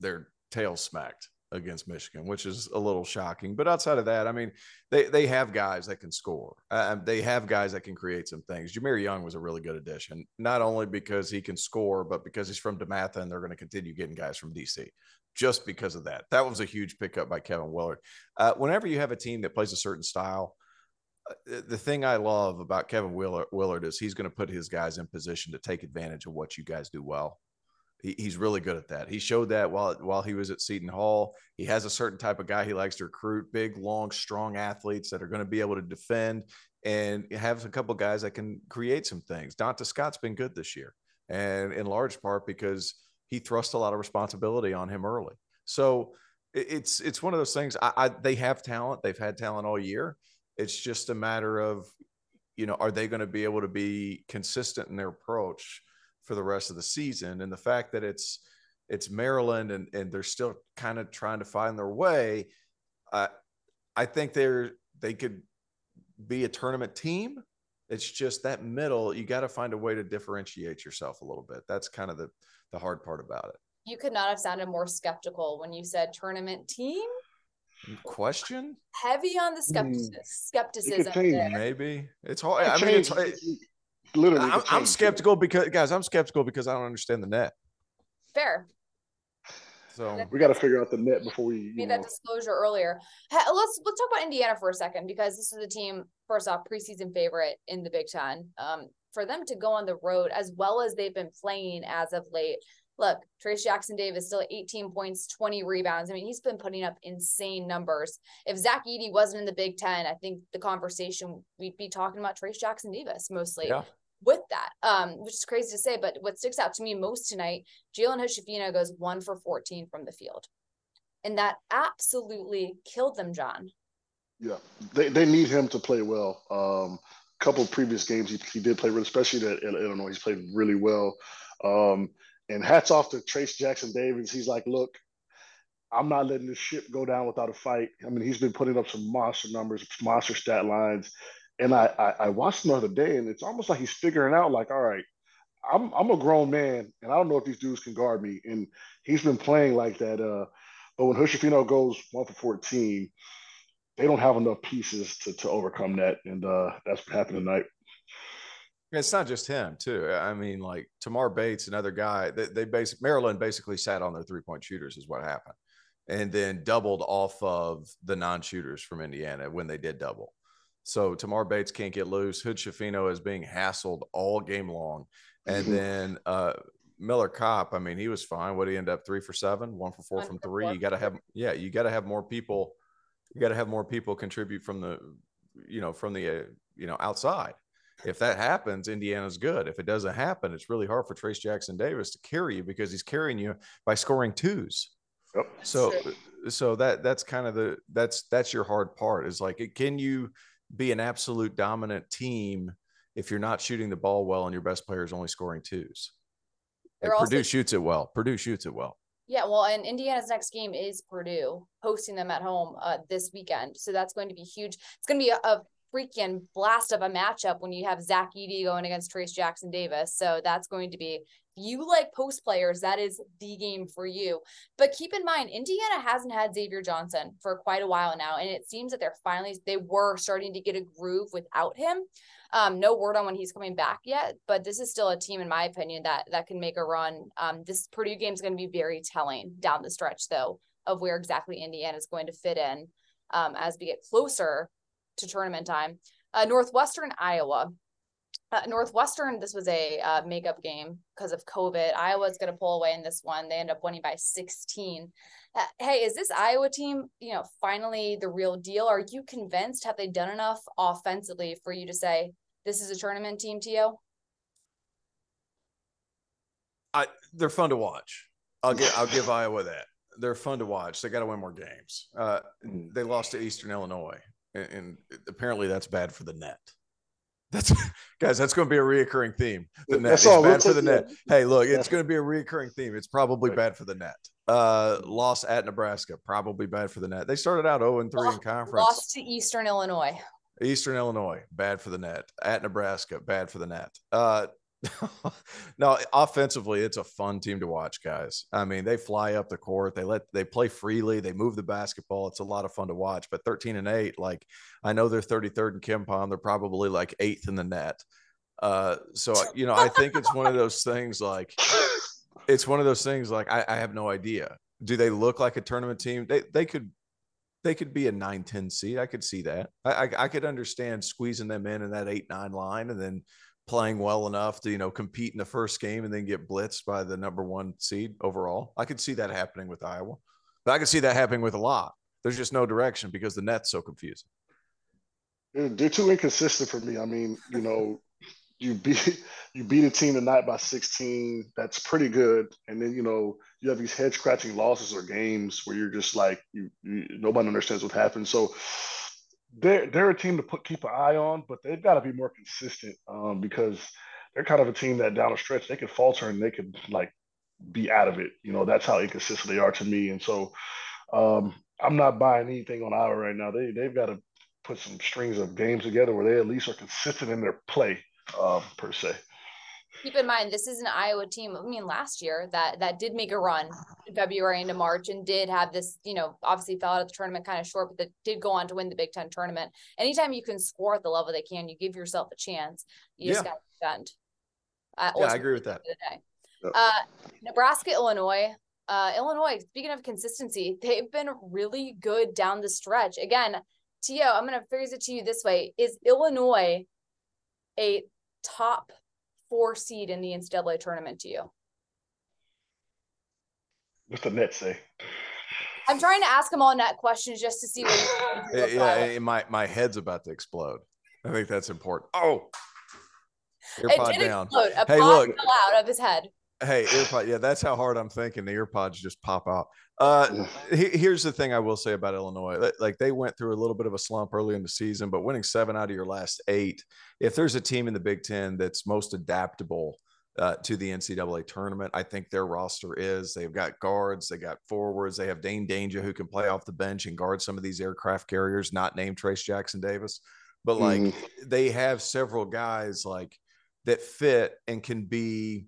their tail smacked against Michigan, which is a little shocking. But outside of that, I mean, they they have guys that can score. Uh, they have guys that can create some things. Jameer Young was a really good addition, not only because he can score, but because he's from DeMatha, and they're going to continue getting guys from D C just because of that. That was a huge pickup by Kevin Willard. Uh, whenever you have a team that plays a certain style, uh, the thing I love about Kevin Willard, Willard is he's going to put his guys in position to take advantage of what you guys do well. he, he's really good at that. He showed that while while he was at Seton Hall. He has a certain type of guy he likes to recruit, big, long, strong athletes that are going to be able to defend and have a couple guys that can create some things. Donta Scott's been good this year, and in large part because he thrust a lot of responsibility on him early. So it's it's one of those things. I, I they have talent. They've had talent all year. It's just a matter of, you know, are they going to be able to be consistent in their approach for the rest of the season? And the fact that it's it's Maryland and and they're still kind of trying to find their way, uh, I think they're they could be a tournament team. It's just that middle, you got to find a way to differentiate yourself a little bit. That's kind of the the hard part about it. You could not have sounded more skeptical when you said tournament team. Question heavy on the skepticism. skepticism it maybe it's hard. It I mean, it's it, literally. I'm, I'm skeptical because guys, I'm skeptical because I don't understand the net. Fair. So we got to figure out the net before we made that disclosure earlier. Let's let's talk about Indiana for a second, because this is a team, first off, preseason favorite in the Big Ten. Um, for them to go on the road as well as they've been playing as of late. Look, Trace Jackson-Davis still eighteen points, twenty rebounds. I mean, he's been putting up insane numbers. If Zach Edey wasn't in the Big Ten, I think the conversation, we'd be talking about Trace Jackson-Davis mostly yeah. with that, um, which is crazy to say. But what sticks out to me most tonight, Jalen Hood-Schifino goes one for fourteen from the field. And that absolutely killed them, John. Yeah, they they need him to play well. Um, a couple of previous games he, he did play, especially at Illinois, he's played really well. Um And hats off to Trace Jackson-Davis. He's like, look, I'm not letting this ship go down without a fight. I mean, he's been putting up some monster numbers, monster stat lines. And I, I, I watched him the other day, and it's almost like he's figuring out, like, all right, I'm, I'm a grown man, and I don't know if these dudes can guard me. And he's been playing like that. Uh, but when Hood-Schifino goes one for fourteen, they don't have enough pieces to, to overcome that. And uh, that's what happened tonight. It's not just him, too. I mean, like Tamar Bates, another guy. They, they basic Maryland basically sat on their three-point shooters is what happened, and then doubled off of the non-shooters from Indiana when they did double. So Tamar Bates can't get loose. Hood-Schifino is being hassled all game long, and mm-hmm. then uh, Miller Kopp. I mean, he was fine. What did he end up? Three for seven, one for four one from for three. Four. You got to have, yeah, you got to have more people. You got to have more people contribute from the, you know, from the, uh, you know, outside. If that happens, Indiana's good. If it doesn't happen, it's really hard for Trace Jackson-Davis to carry you, because he's carrying you by scoring twos. Yep. So, so that that's kind of the that's that's your hard part. Is like, can you be an absolute dominant team if you're not shooting the ball well and your best player is only scoring twos? And also, Purdue shoots it well. Purdue shoots it well. Yeah, well, and Indiana's next game is Purdue, hosting them at home uh, this weekend. So that's going to be huge. It's going to be a, a freaking blast of a matchup when you have Zach Edey going against Trace Jackson-Davis. So that's going to be, if you like post players, that is the game for you. But keep in mind, Indiana hasn't had Xavier Johnson for quite a while now, and it seems that they're finally, they were starting to get a groove without him. Um, no word on when he's coming back yet, but this is still a team, in my opinion, that that can make a run. Um, this Purdue game is going to be very telling down the stretch, though, of where exactly Indiana is going to fit in um, as we get closer to tournament time. uh, Northwestern, Iowa, uh, Northwestern. This was a uh, makeup game because of COVID. Iowa's going to pull away in this one. They end up winning by sixteen. Uh, hey, is this Iowa team, you know, finally the real deal? Are you convinced? Have they done enough offensively for you to say this is a tournament team, T O? I, they're fun to watch. I'll give, I'll give Iowa that. They're fun to watch. They got to win more games. Uh, they lost to Eastern Illinois. And apparently that's bad for the net. That's guys, that's going to be a reoccurring theme. The net is bad for the net. Hey, look, it's going to be a reoccurring theme. It's probably bad for the net. Uh, loss at Nebraska, probably bad for the net. They started out oh and three in conference. Lost to Eastern Illinois. Eastern Illinois, bad for the net. At Nebraska, bad for the net. Uh, no, offensively, it's a fun team to watch, guys. I mean, they fly up the court. They let they play freely. They move the basketball. It's a lot of fun to watch. But thirteen and eight, like, I know they're thirty-third in KenPom. They're probably like eighth in the net. Uh, so, you know, I think it's one of those things like it's one of those things like I, I have no idea. Do they look like a tournament team? They they could they could be a nine ten seed. I could see that. I I, I could understand squeezing them in in that eight nine line and then playing well enough to, you know, compete in the first game and then get blitzed by the number one seed overall. I could see that happening with Iowa, but I could see that happening with a lot. There's just no direction because the net's so confusing. They're too inconsistent for me. I mean, you know, you beat you beat a team tonight by sixteen. That's pretty good. And then, you know, you have these head-scratching losses or games where you're just like, you, you nobody understands what happened. So they're, they're a team to put keep an eye on, but they've got to be more consistent um, because they're kind of a team that down the stretch, they could falter and they could, like, be out of it. You know, that's how inconsistent they are to me. And so um, I'm not buying anything on Iowa right now. They, they've got to put some strings of games together where they at least are consistent in their play, um, per se. Keep in mind, this is an Iowa team. I mean, last year that, that did make a run in February into March and did have this, you know, obviously fell out of the tournament kind of short, but that did go on to win the Big Ten tournament. Anytime you can score at the level they can, you give yourself a chance. You just yeah. got to defend. Uh, yeah, I agree with that. Yep. Uh, Nebraska, Illinois. Uh, Illinois, speaking of consistency, they've been really good down the stretch. Again, Tio, I'm going to phrase it to you this way. Is Illinois a top four seed in the N C double A tournament to you? What's the net say? I'm trying to ask them all net questions just to see what you think. Yeah, yeah, my, my head's about to explode. I think that's important. Oh, earpod down. Explode. A hey, pod look. Fell out of his head. Hey, earpod. Yeah, that's how hard I'm thinking. The earpods just pop out. Uh, he, here's the thing I will say about Illinois. Like, they went through a little bit of a slump early in the season, but winning seven out of your last eight, if there's a team in the Big Ten that's most adaptable uh, to the N C double A tournament, I think their roster is. They've got guards, they got forwards, they have Dane Danger who can play off the bench and guard some of these aircraft carriers, not named Trace Jackson Davis, but like mm-hmm. they have several guys like that fit and can be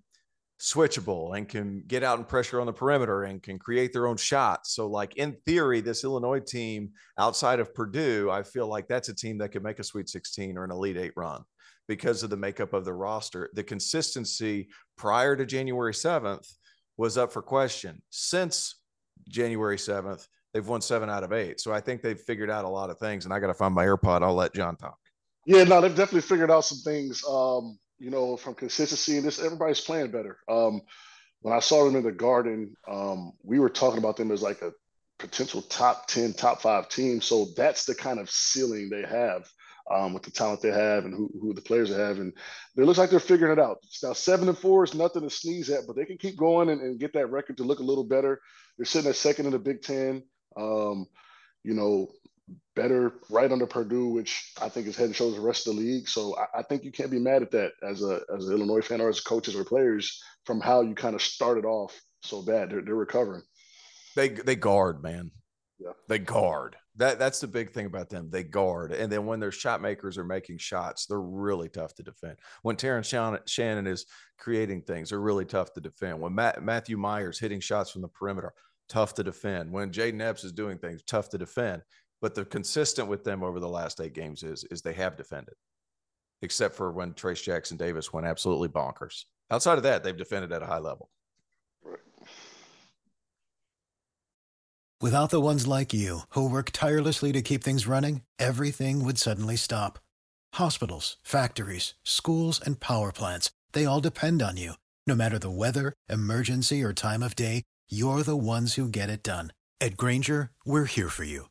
switchable and can get out and pressure on the perimeter and can create their own shots. So like in theory, this Illinois team outside of Purdue, I feel like that's a team that could make a Sweet sixteen or an Elite Eight run because of the makeup of the roster. The consistency prior to January seventh was up for question. Since January seventh, they've won seven out of eight. So I think they've figured out a lot of things, and I got to find my AirPod. I'll let John talk. Yeah, no, they've definitely figured out some things. Um, you know, from consistency and this, everybody's playing better. Um, when I saw them in the Garden, um, we were talking about them as like a potential top ten, top five team. So that's the kind of ceiling they have um, with the talent they have and who, who the players they have. And it looks like they're figuring it out. Now, seven and four is nothing to sneeze at, but they can keep going and, and get that record to look a little better. They're sitting at second in the Big Ten, um, you know, better right under Purdue, which I think is head and shoulders the rest of the league. So I, I think you can't be mad at that as a as an Illinois fan or as coaches or players from how you kind of started off so bad. They're, they're recovering. They they guard, man. Yeah, they guard. That that's the big thing about them. They guard, and then when their shot makers are making shots, they're really tough to defend. When Terrence Shannon is creating things, they're really tough to defend. When Matt, Matthew Myers hitting shots from the perimeter, tough to defend. When Jaden Epps is doing things, tough to defend. But the consistent with them over the last eight games is, is they have defended, except for when Trace Jackson Davis went absolutely bonkers. Outside of that, they've defended at a high level. Without the ones like you who work tirelessly to keep things running, everything would suddenly stop. Hospitals, factories, schools, and power plants, they all depend on you. No matter the weather, emergency, or time of day, you're the ones who get it done. At Grainger, we're here for you.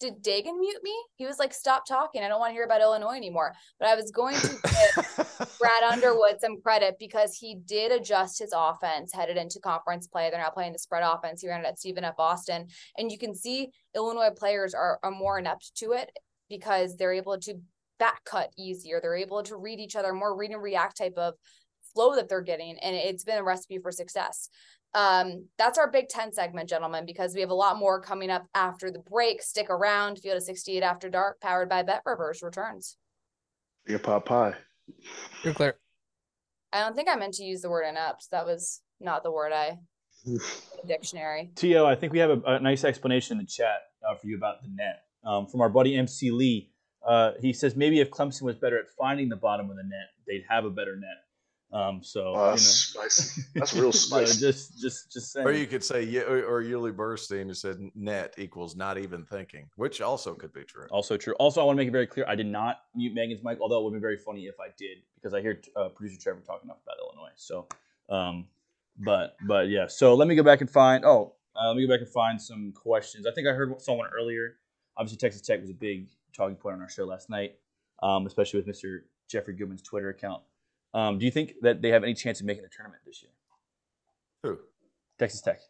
Did Dagan mute me? He was like, stop talking. I don't want to hear about Illinois anymore. But I was going to give Brad Underwood some credit because he did adjust his offense headed into conference play. They're not playing the spread offense. He ran it at Stephen F. Austin. And you can see Illinois players are, are more inept to it because they're able to back cut easier. They're able to read each other more, read and react type of flow that they're getting. And it's been a recipe for success. Um, that's our Big Ten segment, gentlemen, because we have a lot more coming up after the break. Stick around. Field of sixty-eight After Dark, powered by Bet Rivers, returns. Your pop pie. You're clear. I don't think I meant to use the word inept. That was not the word I dictionary. Tio, I think we have a, a nice explanation in the chat uh, for you about the net um, from our buddy M C Lee. Uh, he says maybe if Clemson was better at finding the bottom of the net, they'd have a better net. Um, so oh, that's you know. spicy. That's real spicy. so just, just, just saying. Or you could say, yeah, or, or Yuli Burstein, who said net equals not even thinking, which also could be true. Also true. Also, I want to make it very clear: I did not mute Megan's mic, although it would be very funny if I did, because I hear uh, producer Trevor talking about Illinois. So, um, but, but yeah. So let me go back and find. Oh, uh, let me go back and find some questions. I think I heard someone earlier. Obviously, Texas Tech was a big talking point on our show last night, um, especially with Mister Jeffrey Goodman's Twitter account. Um, do you think that they have any chance of making the tournament this year? Who? Texas Tech.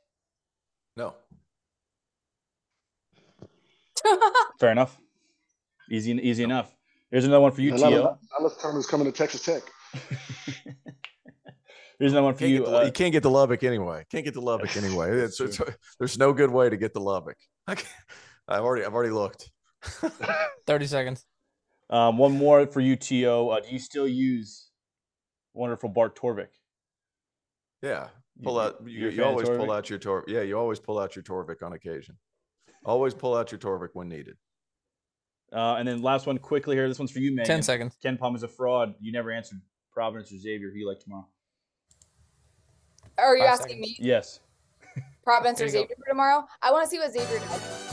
No. Fair enough. Easy easy no. enough. Here's another one for you, T O. Unless the tournament's coming to Texas Tech. Here's another one for you. To, uh, you can't get to Lubbock anyway. Can't get to Lubbock anyway. It's, it's, there's no good way to get to Lubbock. I've already, I've already looked. thirty seconds. Um, one more for you, T O. Uh, do you still use... wonderful Bart Torvik. Yeah, pull out. You, you always pull out your Torvik. Yeah, you always pull out your Torvik on occasion. Always pull out your Torvik when needed. Uh, and then last one quickly here. This one's for you, Megan. Ten seconds. Ken Palm is a fraud. You never answered Providence or Xavier. Who you like tomorrow? Are you Five asking seconds. me? Yes. Providence or Xavier for tomorrow? I want to see what Xavier does.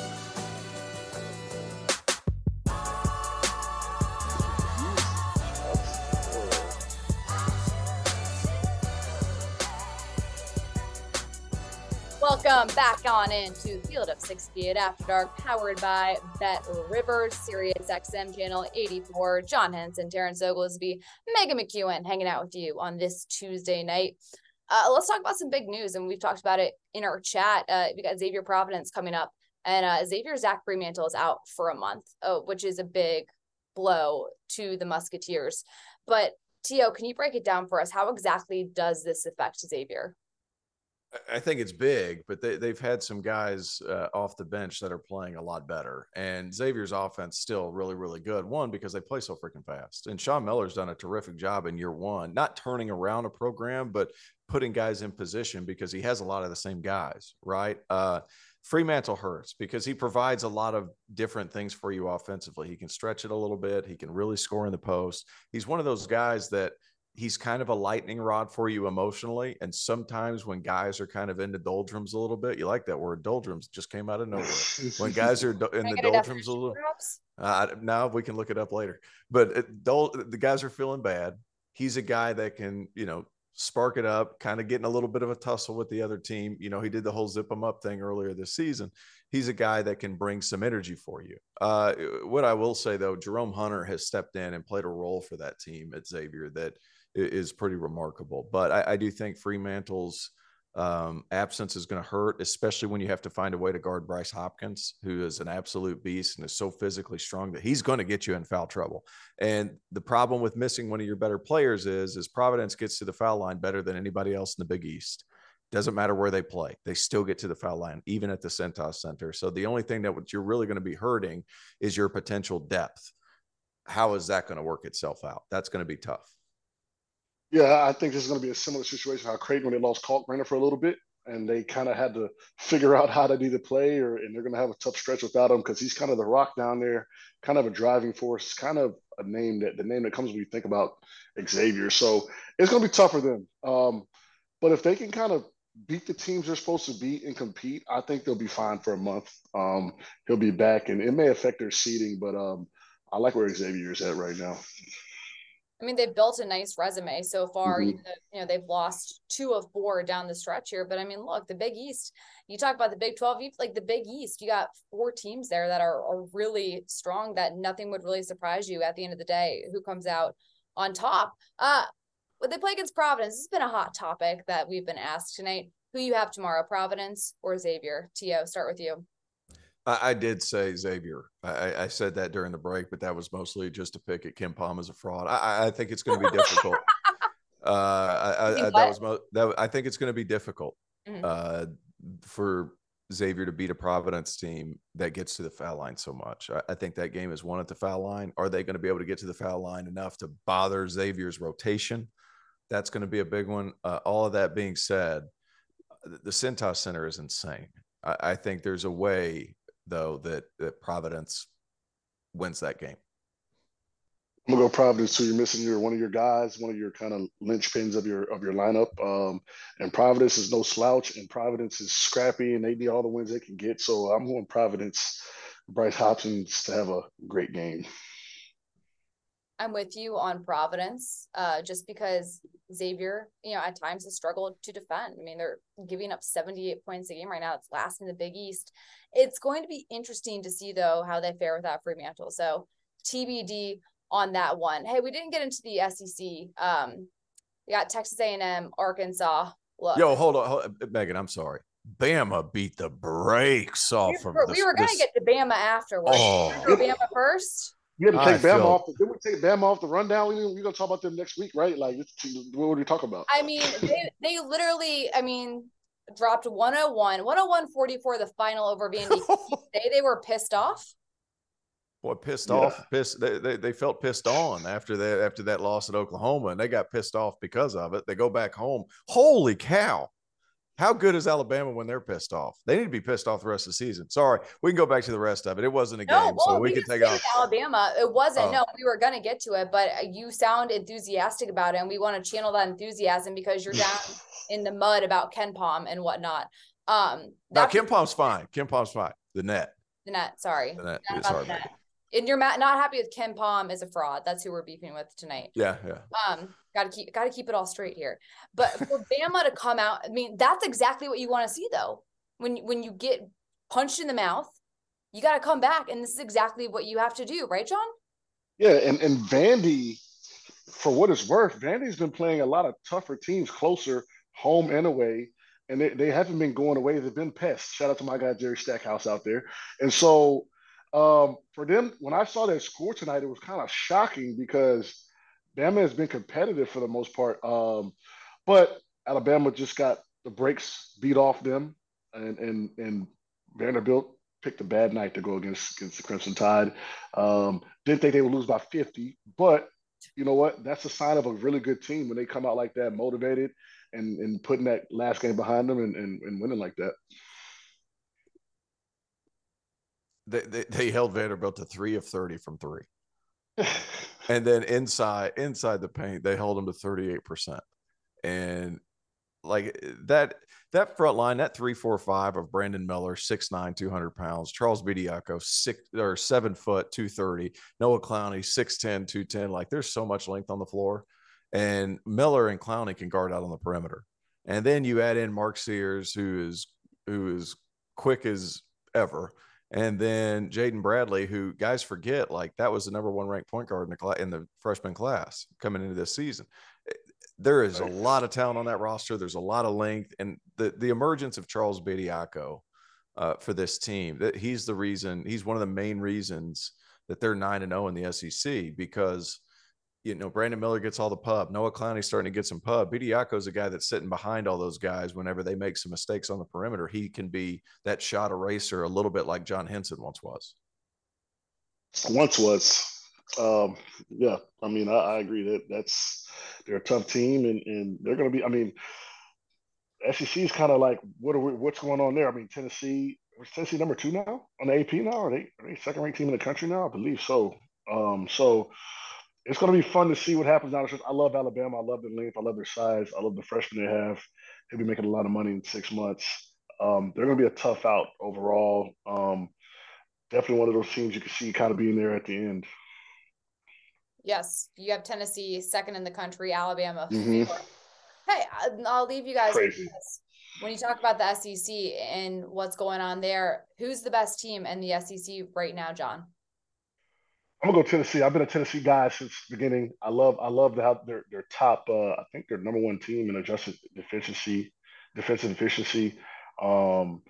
Welcome back on into Field of sixty-eight After Dark, powered by Bet Rivers, Sirius X M Channel eighty-four. John Henson, Terrence Oglesby, Megan McEwen hanging out with you on this Tuesday night. Uh, let's talk about some big news, and we've talked about it in our chat. Uh, we got Xavier Providence coming up, and uh, Xavier Zach Freemantle is out for a month, uh, which is a big blow to the Musketeers. But, T O, can you break it down for us? How exactly does this affect Xavier? I think it's big, but they, they've had some guys uh, off the bench that are playing a lot better. And Xavier's offense still really, really good. One, because they play so freaking fast. And Sean Miller's done a terrific job in year one, not turning around a program, but putting guys in position because he has a lot of the same guys, right? Uh, Freemantle hurts because he provides a lot of different things for you offensively. He can stretch it a little bit. He can really score in the post. He's one of those guys that he's kind of a lightning rod for you emotionally. And sometimes when guys are kind of into doldrums a little bit, you like that word, doldrums, just came out of nowhere. When guys are do- in the doldrums a little, uh, now we can look it up later, but it, dol- the guys are feeling bad. He's a guy that can, you know, spark it up, kind of getting a little bit of a tussle with the other team. You know, he did the whole zip them up thing earlier this season. He's a guy that can bring some energy for you. Uh, what I will say though, Jerome Hunter has stepped in and played a role for that team at Xavier that is pretty remarkable. But I, I do think Fremantle's um, absence is going to hurt, especially when you have to find a way to guard Bryce Hopkins, who is an absolute beast and is so physically strong that he's going to get you in foul trouble. And the problem with missing one of your better players is, is Providence gets to the foul line better than anybody else in the Big East. Doesn't matter where they play. They still get to the foul line, even at the Centos Center. So the only thing that what you're really going to be hurting is your potential depth. How is that going to work itself out? That's going to be tough. Yeah, I think this is going to be a similar situation how Creighton, when they lost Kalkbrenner for a little bit, and they kind of had to figure out how to do the play, or and they're going to have a tough stretch without him because he's kind of the rock down there, kind of a driving force, kind of a name that the name that comes when you think about Xavier. So it's going to be tough for them. Um, but if they can kind of beat the teams they're supposed to beat and compete, I think they'll be fine for a month. Um, he'll be back, and it may affect their seeding, but um, I like where Xavier is at right now. I mean, they've built a nice resume so far. Mm-hmm. You know, they've lost two of four down the stretch here. But, I mean, look, the Big East, you talk about the Big twelve, like the Big East, you got four teams there that are, are really strong, that nothing would really surprise you at the end of the day who comes out on top. Uh, but they play against Providence. This has been a hot topic that we've been asked tonight. Who you have tomorrow, Providence or Xavier? T O, start with you. I did say Xavier. I, I said that during the break, but that was mostly just to pick at Kim Palm as a fraud. I, I think it's going to be difficult. uh, I, I, I, that was mo- that, I think it's going to be difficult mm-hmm. uh, for Xavier to beat a Providence team that gets to the foul line so much. I, I think that game is won at the foul line. Are they going to be able to get to the foul line enough to bother Xavier's rotation? That's going to be a big one. Uh, all of that being said, the Cintas Center is insane. I, I think there's a way – though, that, that Providence wins that game. I'm gonna go Providence too. You're missing your one of your guys, one of your kind of linchpins of your of your lineup. Um, and Providence is no slouch, and Providence is scrappy, and they need all the wins they can get. So I'm going Providence. Bryce Hopkins to have a great game. I'm with you on Providence, uh, just because Xavier, you know, at times has struggled to defend. I mean, they're giving up seventy-eight points a game right now. It's last in the Big East. It's going to be interesting to see, though, how they fare without Freemantle. So T B D on that one. Hey, we didn't get into the S E C. Um, we got Texas A and M, Arkansas. Look. Yo, hold on, hold on. Megan, I'm sorry. Bama beat the brakes off we, of this. We were going to get to Bama afterwards. Oh. Go Bama first. You had to take Bama feel... off. Didn't we take Bama off the rundown? We're going to talk about them next week, right? Like, what were we talking about? I mean, they, they literally, I mean, dropped one oh one, one oh one forty-four the final over V and D. they, they were pissed off. Boy, pissed yeah. off. Pissed. They, they they felt pissed on after that after that loss at Oklahoma, and they got pissed off because of it. They go back home. Holy cow. How good is Alabama when they're pissed off? They need to be pissed off the rest of the season. Sorry, we can go back to the rest of it. It wasn't a no, game, well, so we, we can take off. Alabama, it wasn't. Uh, no, we were going to get to it, but you sound enthusiastic about it, and we want to channel that enthusiasm because you're down in the mud about Ken Pom and whatnot. Um, now, Ken Pom's fine. Ken Pom's fine. The net. The net, sorry. The net. Not about the net. And you're not happy with Ken Pom is a fraud. That's who we're beefing with tonight. Yeah, yeah. Um, gotta keep, gotta keep it all straight here. But for Bama to come out, I mean, that's exactly what you want to see, though. When when you get punched in the mouth, you got to come back, and this is exactly what you have to do, right, John? Yeah, and and Vandy, for what it's worth, Vandy's been playing a lot of tougher teams, closer home and away, and they they haven't been going away. They've been pests. Shout out to my guy Jerry Stackhouse out there, and so. Um, for them, when I saw their score tonight, it was kind of shocking because Bama has been competitive for the most part. Um, but Alabama just got the brakes beat off them, and and and Vanderbilt picked a bad night to go against against the Crimson Tide. Um, didn't think they would lose by fifty, but you know what? That's a sign of a really good team when they come out like that, motivated, and and putting that last game behind them and and, and winning like that. They, they they held Vanderbilt to three of thirty from three, and then inside inside the paint they held them to thirty eight percent, and like that that front line, that three four five of Brandon Miller, six nine, two hundred pounds, Charles Bediako six or seven foot two thirty, Noah Clowney six ten, two ten. Like there's so much length on the floor, and Miller and Clowney can guard out on the perimeter, and then you add in Mark Sears, who is who is quick as ever. And then Jaden Bradley, who guys forget, like that was the number one ranked point guard in the class, in the freshman class coming into this season. There is a lot of talent on that roster. There's a lot of length, and the the emergence of Charles Bediako uh, for this team. That he's the reason. He's one of the main reasons that they're nine and zero in the S E C because you know Brandon Miller gets all the pub. Noah Clowney's starting to get some pub. Bediako's a guy that's sitting behind all those guys. Whenever they make some mistakes on the perimeter, he can be that shot eraser a little bit like John Henson once was. Once was, um, yeah. I mean, I, I agree that that's they're a tough team, and and they're going to be. I mean, S E C is kind of like what are we, what's going on there? I mean, Tennessee is Tennessee number two now on the A P now? Are they are they second ranked team in the country now? I believe so. Um, so. It's going to be fun to see what happens. I love Alabama. I love their length. I love their size. I love the freshmen they have. They'll be making a lot of money in six months. Um, they're going to be a tough out overall. Um, definitely one of those teams you can see kind of being there at the end. Yes. You have Tennessee, second in the country, Alabama. Mm-hmm. Hey, I'll leave you guys with this. When you talk about the S E C and what's going on there, who's the best team in the S E C right now, John? I'm gonna go Tennessee. I've been a Tennessee guy since the beginning. I love, I love how their their top. Uh, I think they're number one team in adjusted efficiency, defensive efficiency, um,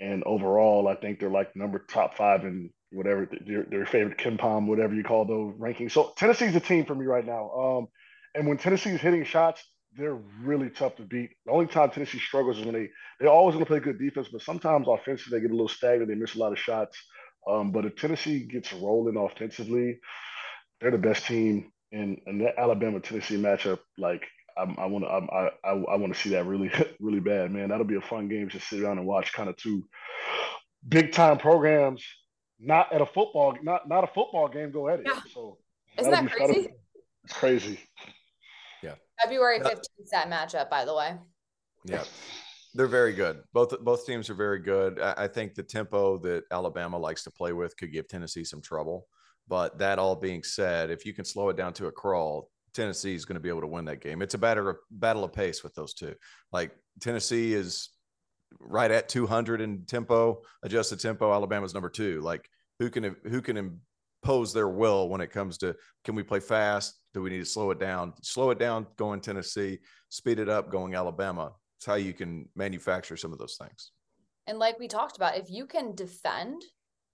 and overall, I think they're like number top five in whatever their, their favorite Ken Pom, whatever you call those rankings. So Tennessee's a team for me right now. Um, and when Tennessee's hitting shots, they're really tough to beat. The only time Tennessee struggles is when they they're always gonna play good defense, but sometimes offensively they get a little stagnant. They miss a lot of shots. Um, but if Tennessee gets rolling offensively, they're the best team in, in that Alabama-Tennessee matchup. Like I'm, I want to, I I, I want to see that really, really bad, man. That'll be a fun game to sit around and watch. Kind of two big-time programs, not at a football, not not a football game. Go at it. Yeah. So Isn't that, that crazy? It's crazy. Yeah. February fifteenth is that matchup, by the way. Yeah. They're very good. Both both teams are very good. I think the tempo that Alabama likes to play with could give Tennessee some trouble. But that all being said, if you can slow it down to a crawl, Tennessee is going to be able to win that game. It's a battle of, battle of pace with those two. Like, Tennessee is right at two hundred in tempo, adjusted tempo. Alabama's number two. Like, who can who can impose their will when it comes to, can we play fast? Do we need to slow it down? Slow it down going Tennessee, speed it up going Alabama. It's how you can manufacture some of those things. And like we talked about, if you can defend,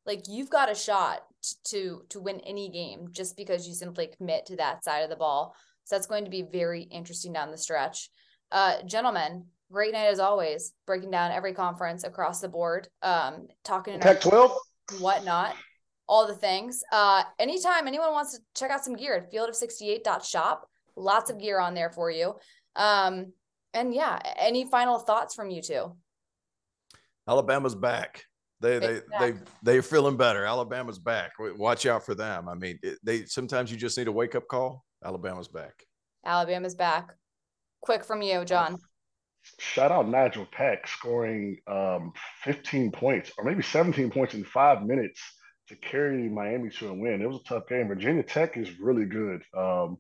like, you've got a shot to to win any game just because you simply commit to that side of the ball. So that's going to be very interesting down the stretch. Uh, gentlemen, great night as always, breaking down every conference across the board, um, talking Pac twelve, whatnot, all the things. Uh, anytime anyone wants to check out some gear at field of sixty-eight dot shop, lots of gear on there for you. Um, and yeah, any final thoughts from you two? Alabama's back. They they they they're feeling better. Alabama's back. Watch out for them. I mean, they sometimes you just need a wake up call. Alabama's back. Alabama's back. Quick from you, John. Shout out Nigel Pack scoring um, fifteen points or maybe seventeen points in five minutes to carry Miami to a win. It was a tough game. Virginia Tech is really good. Um,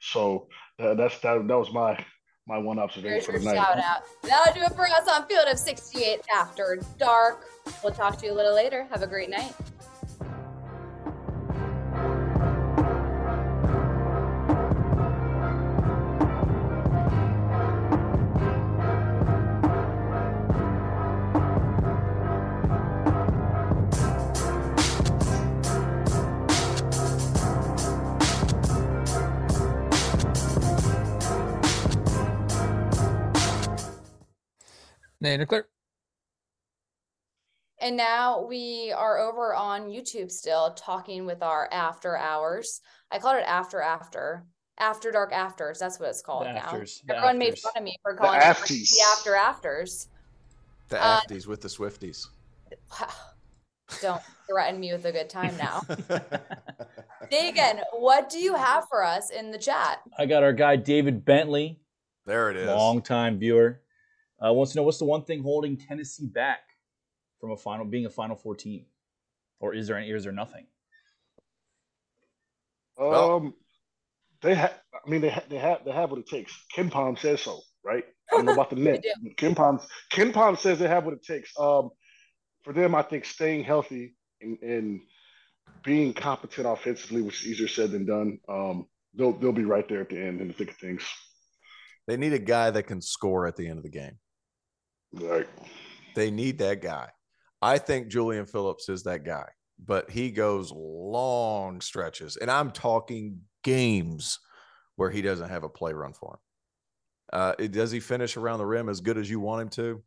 so uh, that's that. That was my. My one observation for the night. Shout out. That'll do it for us on Field of sixty-eight After Dark. We'll talk to you a little later. Have a great night. And clear. And now we are over on YouTube still talking with our after hours. I called it after after after dark afters. That's what it's called the now. Afters, Everyone made fun of me for calling the it the after afters. The afties uh, with the Swifties. Wow. Don't threaten me with a good time now. Dagan, what do you have for us in the chat? I got our guy David Bentley. There it is. Longtime viewer. Uh, wants to know, what's the one thing holding Tennessee back from a final being a Final Four team, or is there any? Is there nothing? Um, well, they have. I mean, they ha- they have they have what it takes. Ken Pom says so, right? I don't know about the net. Ken Pom Ken Pom says they have what it takes. Um, for them, I think staying healthy and, and being competent offensively, which is easier said than done. Um, they'll they'll be right there at the end in the thick of things. They need a guy that can score at the end of the game. Right. They need that guy. I think Julian Phillips is that guy, but he goes long stretches, and I'm talking games where he doesn't have a play run for him. Uh, it, does he finish around the rim as good as you want him to?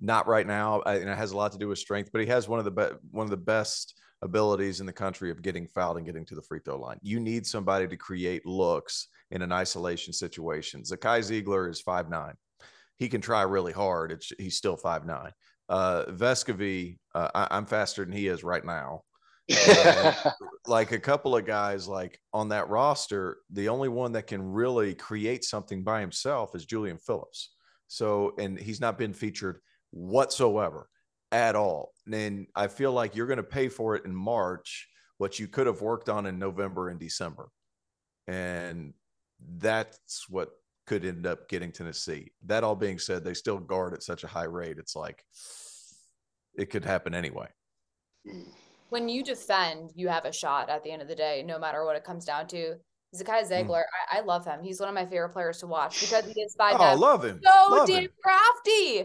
Not right now, I, and it has a lot to do with strength, but he has one of the be- one of the best abilities in the country of getting fouled and getting to the free throw line. You need somebody to create looks in an isolation situation. Zakai Ziegler is five nine. He can try really hard. It's, he's still five nine. Uh, Vescovy, uh, I, I'm faster than he is right now. Uh, like a couple of guys like on that roster, the only one that can really create something by himself is Julian Phillips. So, and he's not been featured whatsoever at all. And I feel like you're going to pay for it in March, what you could have worked on in November and December. And that's what could end up getting Tennessee. That all being said, they still guard at such a high rate. It's like it could happen anyway. When you defend, you have a shot at the end of the day, no matter what it comes down to. Zakai Ziegler, mm. I, I love him. He's one of my favorite players to watch because he is five nine. Oh, I love him. So love damn him. crafty.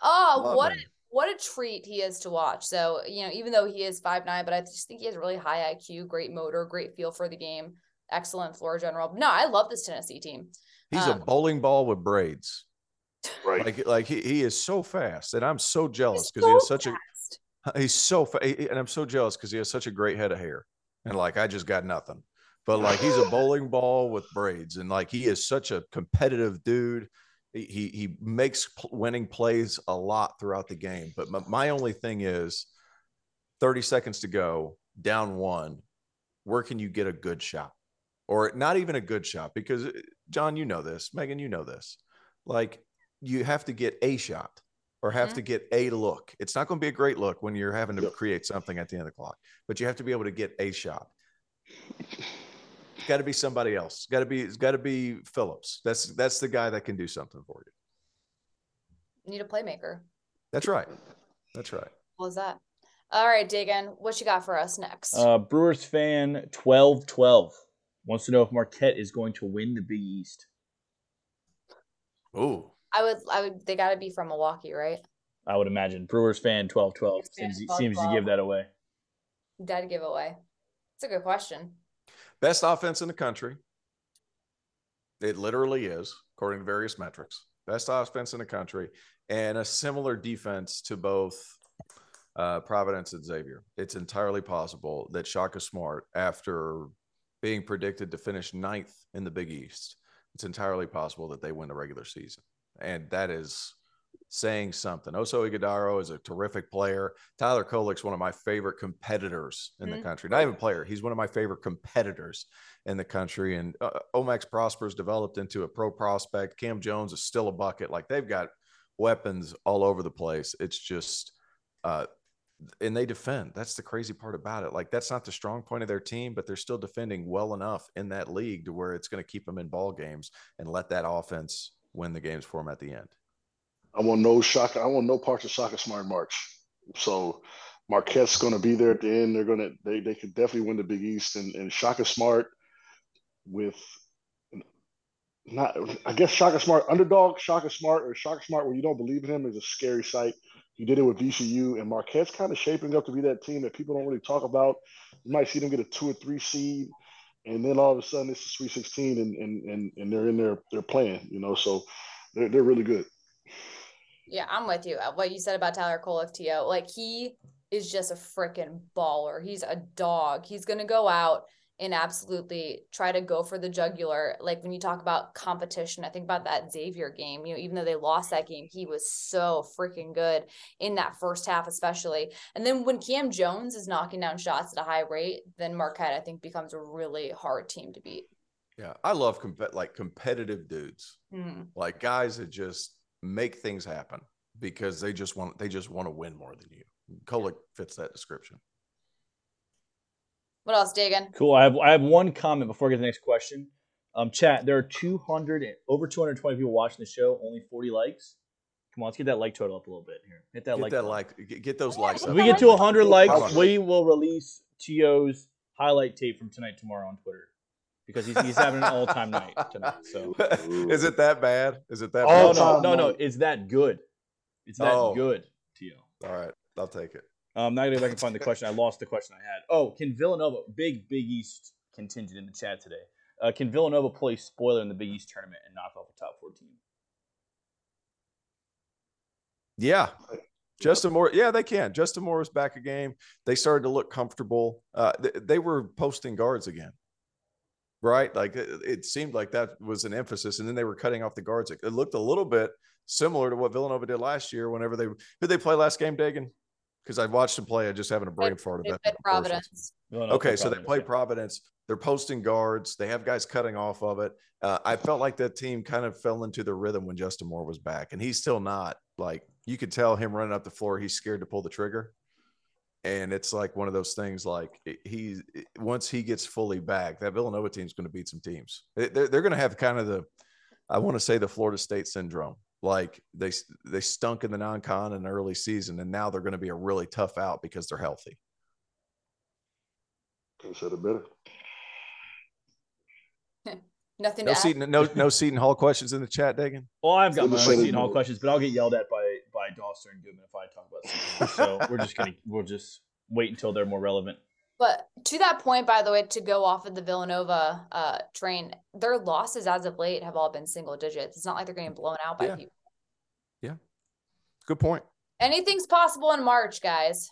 Oh, love what a, what a treat he is to watch. So, you know, even though he is five nine, but I just think he has really high I Q, great motor, great feel for the game. Excellent floor general. No, I love this Tennessee team. He's um, a bowling ball with braids. Right. Like, like he, he is so fast, and I'm so jealous because so he has such fast. a, he's so fast. And I'm so jealous because he has such a great head of hair. And like, I just got nothing, but like, he's a bowling ball with braids. And like, he is such a competitive dude. He, he, he makes winning plays a lot throughout the game. But my, my only thing is thirty seconds to go, down one. where can you get a good shot? Or not even a good shot, because John, you know this, Megan, you know this, like you have to get a shot or have yeah. to get a look. It's not going to be a great look when you're having to yep. create something at the end of the clock, but you have to be able to get a shot. It's got to be somebody else. It's got to be, it's got to be Phillips. That's, that's the guy that can do something for you. You need a playmaker. That's right. That's right. What was that? All right, Dagan, what you got for us next? Uh, Brewers fan twelve twelve wants to know if Marquette is going to win the Big East. Oh, I would, I would, they got to be from Milwaukee, right? I would imagine. Brewers fan twelve twelve seems, seems to give that away. That'd give away. It's a good question. Best offense in the country. It literally is, according to various metrics. Best offense in the country, and a similar defense to both uh, Providence and Xavier. It's entirely possible that Shaka Smart, after being predicted to finish ninth in the Big East, it's entirely possible that they win the regular season. And that is saying something. Oso Ighodaro is a terrific player. Tyler Kolek's one of my favorite competitors in mm-hmm. the country. Not even a player. He's one of my favorite competitors in the country. And uh, Omax Prosper's developed into a pro prospect. Cam Jones is still a bucket. Like, they've got weapons all over the place. It's just uh, – and they defend. That's the crazy part about it. Like, that's not the strong point of their team, but they're still defending well enough in that league to where it's going to keep them in ball games and let that offense win the games for them at the end. I want no shock. I want no parts of Shaka Smart March. So Marquette's going to be there at the end. They're going to, they, they could definitely win the Big East, and, and Shaka Smart with not, I guess Shaka Smart underdog, Shaka Smart or Shaka Smart where you don't believe in him is a scary sight. He did it with V C U, and Marquette's kind of shaping up to be that team that people don't really talk about. You might see them get a two or three seed, and then all of a sudden it's a Sweet sixteen and, and, and, and they're in there, they're playing, you know, so they're, they're really good. Yeah, I'm with you. What you said about Tyler Kolek, T O, like, he is just a freaking baller. He's a dog. He's going to go out and absolutely try to go for the jugular. Like, when you talk about competition, I think about that Xavier game, you know, even though they lost that game, he was so freaking good in that first half, especially. And then when Cam Jones is knocking down shots at a high rate, then Marquette, I think, becomes a really hard team to beat. Yeah, I love com- like competitive dudes, mm-hmm. like guys that just make things happen because they just want, they just want to win more than you. Kolek fits that description. What else, Dagan? Cool. I have, I have one comment before I get to the next question. Um, chat, there are two hundred and over two hundred twenty people watching the show, only forty likes. Come on, let's get that like total up a little bit here. Hit that, get like, that like, get, get those yeah, likes. If we get to one hundred likes, we will release T O's highlight tape from tonight, tomorrow on Twitter. Because he's, he's having an all-time night tonight. So, is it that bad? Is it that? Oh bad? no, no, no! It's that good. It's that oh. good, T O. All right, I'll take it. Um, now if I can find the question, I lost the question I had. Oh, can Villanova, big Big East contingent in the chat today? Uh, can Villanova play spoiler in the Big East tournament and knock off a top four team? Yeah. Justin Moore, yeah, they can. Justin Moore was back a game. They started to look comfortable. Uh, they, they were posting guards again. Right? Like, it seemed like that was an emphasis, and then they were cutting off the guards. It looked a little bit similar to what Villanova did last year whenever they – did they play last game, Dagan? Because I watched them play. I just having a brain they, fart about that. Providence. Okay, so Providence, they played yeah. Providence. They're posting guards. They have guys cutting off of it. Uh, I felt like that team kind of fell into the rhythm when Justin Moore was back, and he's still not. Like, you could tell him running up the floor, he's scared to pull the trigger. And it's like one of those things, like he, once he gets fully back, that Villanova team's going to beat some teams. They're, they're going to have kind of the, I want to say the Florida State syndrome. Like they, they stunk in the non-con in the early season, and now they're going to be a really tough out because they're healthy. Could have said it better. Nothing no to Seton, add. No, no Seton Hall questions in the chat, Dagan? Well, I've got my own Seton Hall questions, but I'll get yelled at by by Doster and Goodman if I talk about Seton Hall. So we're just going to – we'll just wait until they're more relevant. But to that point, by the way, to go off of the Villanova uh, train, their losses as of late have all been single digits. It's not like they're getting blown out by yeah. people. Yeah. Good point. Anything's possible in March, guys.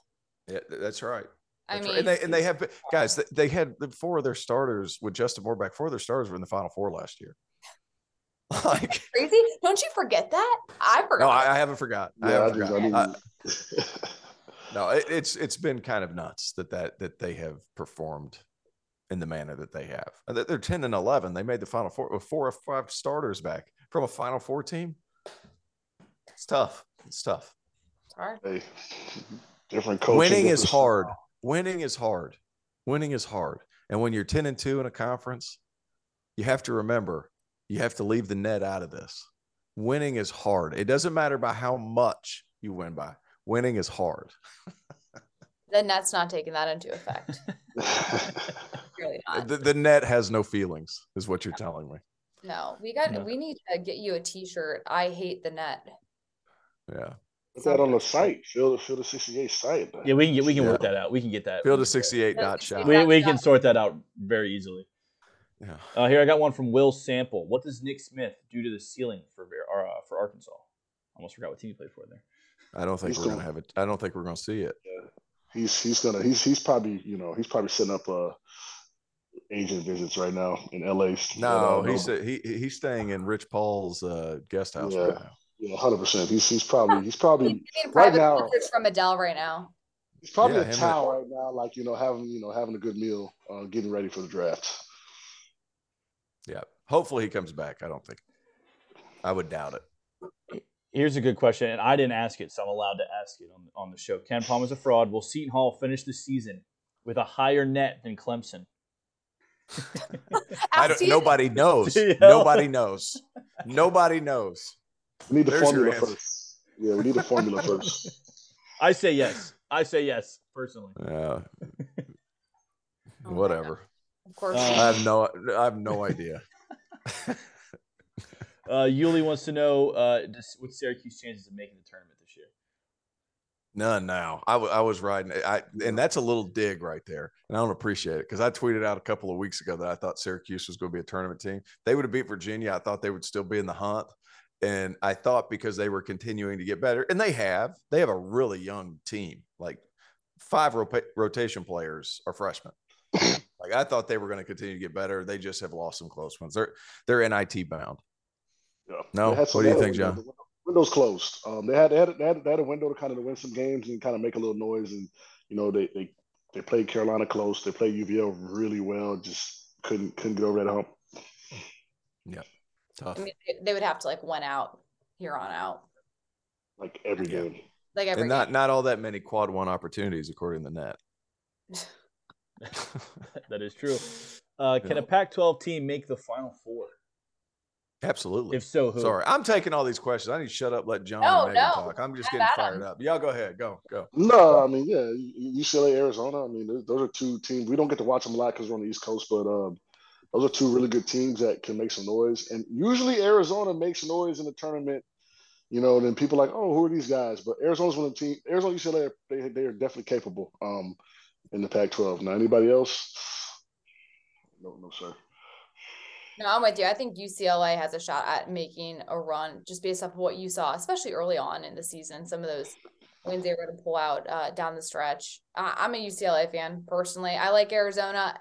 Yeah, that's right. That's I mean, right. and, they, and they have guys. They had four of their starters with Justin Moore back. Four of their starters were in the Final Four last year. Like crazy! Don't you forget that? I forgot. No, I, I haven't forgot. Yeah, I haven't I forgot. I, no, it, it's it's been kind of nuts that, that that they have performed in the manner that they have. They're ten and eleven. They made the Final Four with four or five starters back from a Final Four team. It's tough. It's tough. All right. Hey, different coaching. Winning is hard. Winning is hard. Winning is hard. And when you're ten and two in a conference, you have to remember, you have to leave the net out of this. Winning is hard. It doesn't matter by how much you win by. Winning is hard. The net's not taking that into effect. Really not. The, the net has no feelings, is what you're no. telling me. No, we got. No. We need to get you a T-shirt. I hate the net. Yeah. Put that on the site, Field Field of sixty-eight site. Man. Yeah, we can get, we can yeah. work that out. We can get that. Field of sixty-eight dot shop. We we can sort that out very easily. Yeah. Uh, here I got one from Will Sample. What does Nick Smith do to the ceiling for uh, for Arkansas? Almost forgot what team he played for there. I don't think he's we're still, gonna have it. I don't think we're gonna see it. Yeah. He's he's gonna he's he's probably you know he's probably setting up uh agent visits right now in L A. No, he's he he's staying in Rich Paul's uh, guest house yeah. right now. Yeah, one hundred percent. He's he's probably he's probably he's right now from Adele right now. He's probably yeah, a towel right now, like you know having you know having a good meal, uh, getting ready for the draft. Yeah, hopefully he comes back. I don't think. I would doubt it. Here's a good question, and I didn't ask it, so I'm allowed to ask it on on the show. Ken Palm is a fraud. Will Seton Hall finish the season with a higher net than Clemson? I don't, nobody knows. Nobody knows. Nobody knows. We need the There's formula first. Yeah, we need the formula first. I say yes. I say yes, personally. Yeah. Oh, whatever. Of course. Uh, I have no. I have no idea. uh, Yuli wants to know uh, what's Syracuse's chances of making the tournament this year? None. Now I, w- I was riding. I and that's a little dig right there, and I don't appreciate it because I tweeted out a couple of weeks ago that I thought Syracuse was going to be a tournament team. They would have beat Virginia. I thought they would still be in the hunt. And I thought because they were continuing to get better, and they have, they have a really young team, like five rota- rotation players are freshmen. Like I thought they were going to continue to get better. They just have lost some close ones. They're, they're N I T bound. Yeah. No. What do you think, John? The window's closed. Um, they had, they had, they had, they had a window to kind of win some games and kind of make a little noise. And, you know, they, they, they played Carolina close. They played U V L really well. Just couldn't, couldn't get over that hump. Yeah. Tough. I mean, they would have to like one out here on out, like every game, yeah. like every and not game. Not all that many quad one opportunities according to net. That is true. Uh, can yeah. a Pac twelve team make the Final Four? Absolutely. If so, who? Sorry, I'm taking all these questions. I need to shut up, let John no, and Megan no. talk. I'm just Have getting fired them. up. Y'all go ahead, go go. No, I mean, yeah, U C L A, Arizona. I mean, those are two teams we don't get to watch them a lot because we're on the East Coast, but. Um, Those are two really good teams that can make some noise. And usually Arizona makes noise in the tournament, you know, then people are like, oh, who are these guys? But Arizona's one of the teams. Arizona, U C L A, they, they are definitely capable um, in the Pac twelve. Now, anybody else? No, no, sir. No, I'm with you. I think U C L A has a shot at making a run just based off of what you saw, especially early on in the season. Some of those wins they were going to pull out uh, down the stretch. I- I'm a U C L A fan, personally. I like Arizona.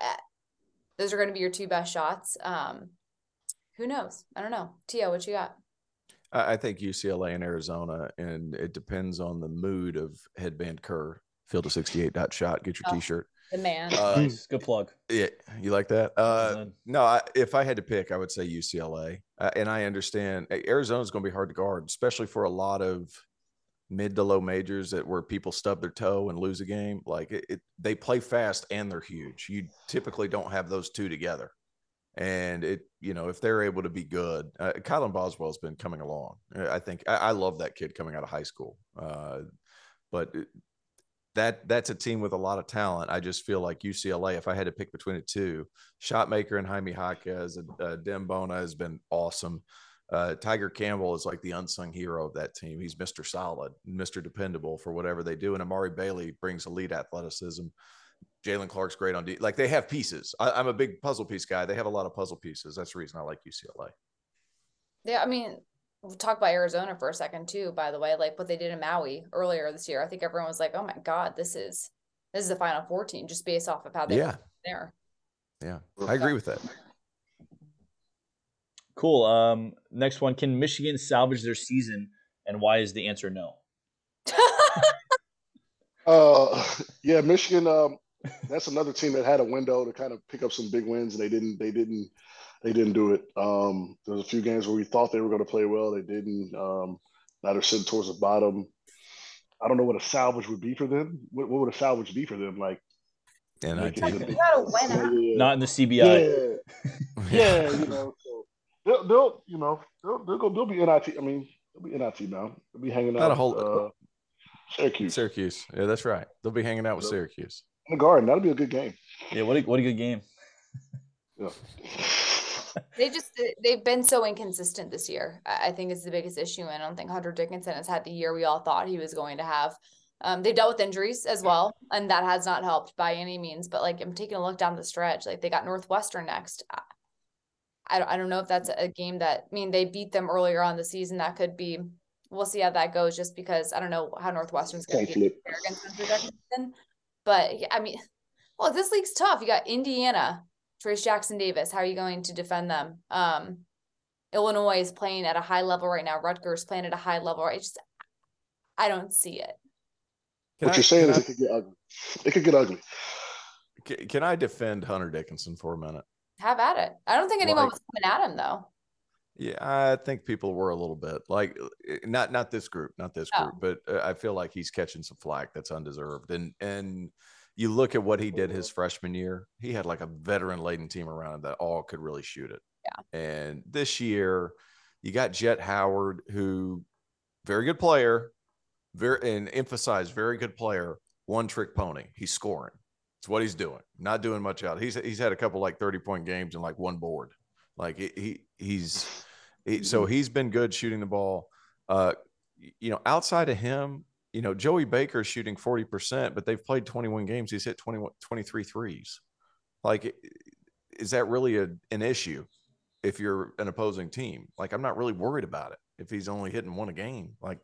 Those are going to be your two best shots. Um, who knows? I don't know. Tia, what you got? I think U C L A and Arizona, and it depends on the mood of headband Kerr. Field of sixty-eight dot shot. Get your oh, T-shirt. The man. Uh, Good plug. Yeah, you like that? Uh, no, I, if I had to pick, I would say U C L A. Uh, and I understand Arizona's going to be hard to guard, especially for a lot of mid to low majors that where people stub their toe and lose a game. Like it, it, they play fast and they're huge. You typically don't have those two together. And it, you know, if they're able to be good, uh, Kylan Boswell has been coming along. I think I, I love that kid coming out of high school. Uh, but it, that that's a team with a lot of talent. I just feel like U C L A, if I had to pick between the two, Shotmaker and Jaime Jaquez, and uh, Dembona has been awesome. Uh, Tiger Campbell is like the unsung hero of that team. He's Mister Solid, Mister Dependable for whatever they do. And Amari Bailey brings elite athleticism. Jalen Clark's great on D. Like they have pieces. I, I'm a big puzzle piece guy. They have a lot of puzzle pieces. That's the reason I like U C L A. Yeah, I mean, we'll talk about Arizona for a second too, by the way, like what they did in Maui earlier this year. I think everyone was like, oh my God, this is, this is the Final fourteen just based off of how they yeah. were there. Yeah, I agree with that. Cool. Um, next one. Can Michigan salvage their season, and why is the answer no? uh, yeah, Michigan. Um, That's another team that had a window to kind of pick up some big wins, and they didn't. They didn't. They didn't do it. Um, there was a few games where we thought they were going to play well. They didn't. Um, now they're sitting towards the bottom. I don't know what a salvage would be for them. What, what would a salvage be for them? Like, and I did big, yeah, not in the C B I. Yeah, yeah, you know, so they'll, they'll, you know, they'll, they'll go. They'll be N I T. I mean, they'll be N I T now. They'll be hanging not out. Not a whole. Uh, Syracuse. Syracuse. Yeah, that's right. They'll be hanging out with Syracuse. In the Garden. That'll be a good game. Yeah, what a, what a good game. Yeah. They just, they've been so inconsistent this year, I think is the biggest issue. I don't think Hunter Dickinson has had the year we all thought he was going to have. Um, they've dealt with injuries as well, and that has not helped by any means. But, like, I'm taking a look down the stretch. Like, they got Northwestern next. I don't, I don't know if that's a game that, I mean, they beat them earlier on the season. That could be. We'll see how that goes, just because I don't know how Northwestern's going to be against Hunter Dickinson. But, I mean, well, this league's tough. You got Indiana, Trace Jackson Davis. How are you going to defend them? Um, Illinois is playing at a high level right now. Rutgers playing at a high level. I just – I don't see it. Can what I, you're saying is I, it could get ugly. It could get ugly. Can, can I defend Hunter Dickinson for a minute? Have at it. I don't think anyone like, was coming at him, though. Yeah, I think people were a little bit like not not this group, not this no. group, but I feel like he's catching some flack that's undeserved. And and you look at what he did his freshman year, he had like a veteran laden team around him that all could really shoot it. Yeah. And this year, you got Jet Howard, who very good player, very and emphasized very good player, one trick pony. He's scoring. It's what he's doing. Not doing much out. He's he's had a couple like thirty point games and like one board. Like he, he he's he, so he's been good shooting the ball. Uh, you know, outside of him, you know, Joey Baker is shooting forty percent, but they've played twenty-one games. He's hit twenty-one, twenty-three threes. Like, is that really a, an issue if you're an opposing team? Like, I'm not really worried about it if he's only hitting one a game. Like,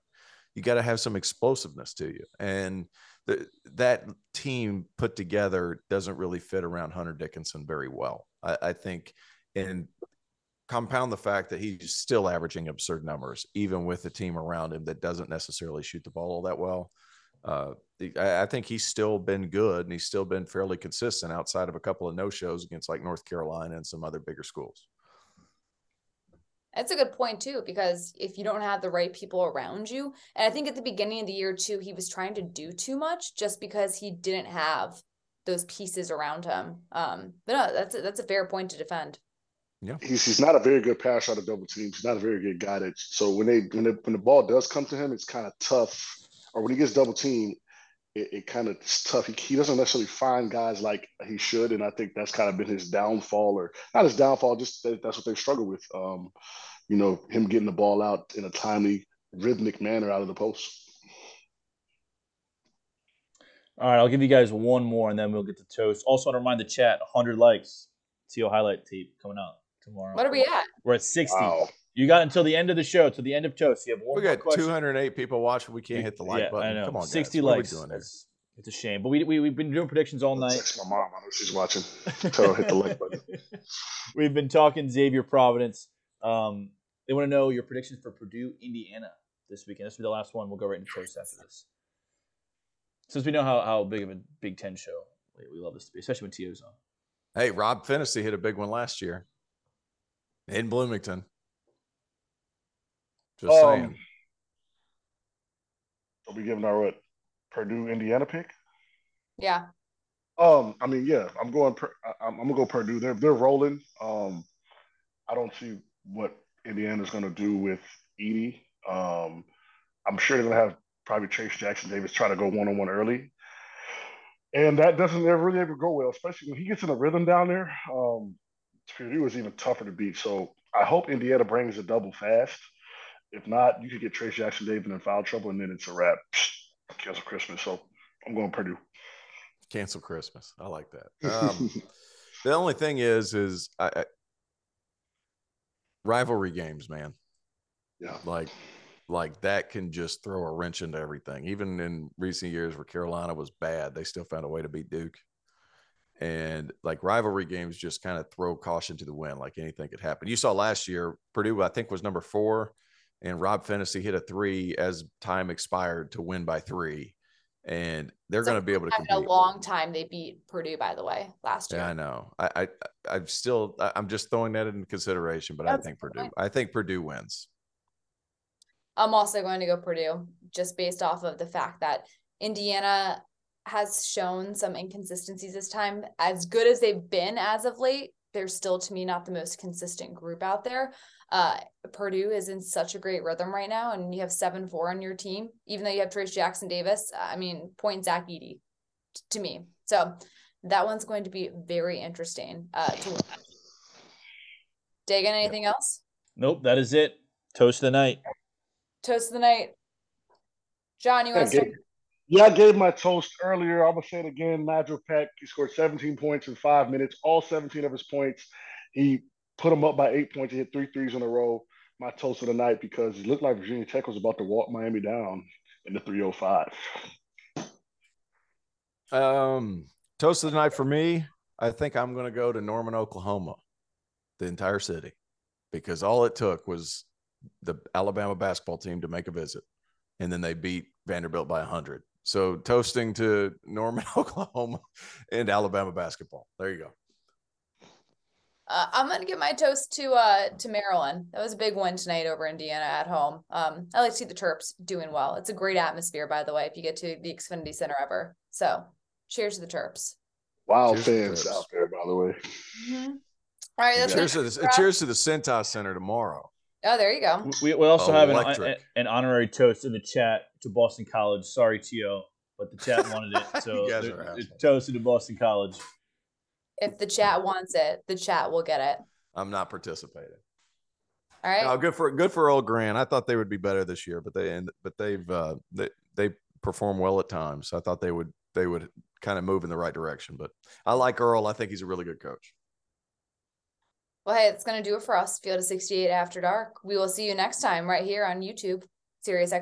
you got to have some explosiveness to you. And the, that team put together doesn't really fit around Hunter Dickinson very well, I, I think. And compound the fact that he's still averaging absurd numbers, even with the team around him that doesn't necessarily shoot the ball all that well. Uh, I, I think he's still been good, and he's still been fairly consistent outside of a couple of no-shows against like North Carolina and some other bigger schools. That's a good point, too, because if you don't have the right people around you, and I think at the beginning of the year, too, he was trying to do too much just because he didn't have those pieces around him. Um, but no, that's a, that's a fair point to defend. Yeah. He's he's not a very good pass out of double teams. He's not a very good guy. That, so when they when they, when the ball does come to him, it's kind of tough. Or when he gets double teamed, it, it kind of is tough. He, he doesn't necessarily find guys like he should, and I think that's kind of been his downfall, or not his downfall. Just that, that's what they struggle with. Um, you know, him getting the ball out in a timely, rhythmic manner out of the post. All right, I'll give you guys one more, and then we'll get to toast. Also, I remind the chat: one hundred likes. T O highlight tape coming out tomorrow. What are we at? We're at sixty. Wow. You got until the end of the show, to the end of toast. You have one. We got question. two hundred eight people watching. We can't hit the like yeah, button. I know. Come on, sixty guys. Likes. What are we doing it's, it's a shame, but we we we've been doing predictions all Let's night. Text my mom. I know she's watching. Tell her hit the like button. We've been talking Xavier Providence. Um, they want to know your predictions for Purdue, Indiana this weekend. This will be the last one. We'll go right into toast after this, since we know how how big of a Big Ten show we love this to be, especially when T O's on. Hey, Rob Fennessy hit a big one last year in Bloomington. Just um, saying. Are we giving our what, Purdue, Indiana pick? Yeah. Um, I mean, yeah, I'm going. I'm, I'm gonna go Purdue. They're they're rolling. Um, I don't see what Indiana's gonna do with Edie. Um, I'm sure they're gonna have probably Trace Jackson Davis try to go one on one early. And that doesn't ever really ever go well, especially when he gets in a rhythm down there. Um, Purdue is even tougher to beat. So I hope Indiana brings a double fast. If not, you could get Trace Jackson Davis in foul trouble, and then it's a wrap. Cancel Christmas. So I'm going Purdue. Cancel Christmas. I like that. Um, the only thing is, is I, I, rivalry games, man. Yeah. Like. Like that can just throw a wrench into everything. Even in recent years where Carolina was bad, they still found a way to beat Duke. And like rivalry games just kind of throw caution to the wind. Like anything could happen. You saw last year, Purdue, I think, was number four, and Rob Fennessy hit a three as time expired to win by three. and they're so going to be able to compete. A long time they beat Purdue, by the way, last year. Yeah, I know. I, I, I've still, I'm just throwing that into consideration, but That's I think Purdue, point. I think Purdue wins. I'm also going to go Purdue just based off of the fact that Indiana has shown some inconsistencies this time. As good as they've been as of late, they're still, to me, not the most consistent group out there. Uh, Purdue is in such a great rhythm right now, and you have seven four on your team, even though you have Trace Jackson Davis. I mean, point Zach Edey t- to me. So that one's going to be very interesting. Uh, to watch. Dagan, anything nope. else? Nope, that is it. Toast of the night. Toast of the night. John, you want to start? Yeah, I gave my toast earlier. I'm going to say it again. Nigel Pack, he scored seventeen points in five minutes, all seventeen of his points. He put them up by eight points. He hit three threes in a row. My toast of the night, because it looked like Virginia Tech was about to walk Miami down in the three oh five. Um, toast of the night for me, I think I'm going to go to Norman, Oklahoma, the entire city, because all it took was the Alabama basketball team to make a visit, and then they beat Vanderbilt by one hundred. So toasting to Norman, Oklahoma, and Alabama basketball. There you go. Uh, I'm going to give my toast to uh, to Maryland. That was a big win tonight over Indiana at home. Um, I like to see the Terps doing well. It's a great atmosphere, by the way, if you get to the Xfinity Center ever. So cheers to the Terps. Wild fans out there, by the way. Mm-hmm. All right. That's cheers, to the, cheers to the Cintas Center tomorrow. Oh, there you go. We, we also oh, have an, an honorary toast in the chat to Boston College. Sorry, T O, but the chat wanted it. So toasted to Boston College. If the chat wants it, the chat will get it. I'm not participating. All right. No, good for good for old Grant. I thought they would be better this year, but they and but they've uh, they they perform well at times. I thought they would they would kind of move in the right direction. But I like Earl. I think he's a really good coach. Well, hey, it's going to do it for us. Field of sixty-eight After Dark. We will see you next time right here on YouTube, Sirius X M.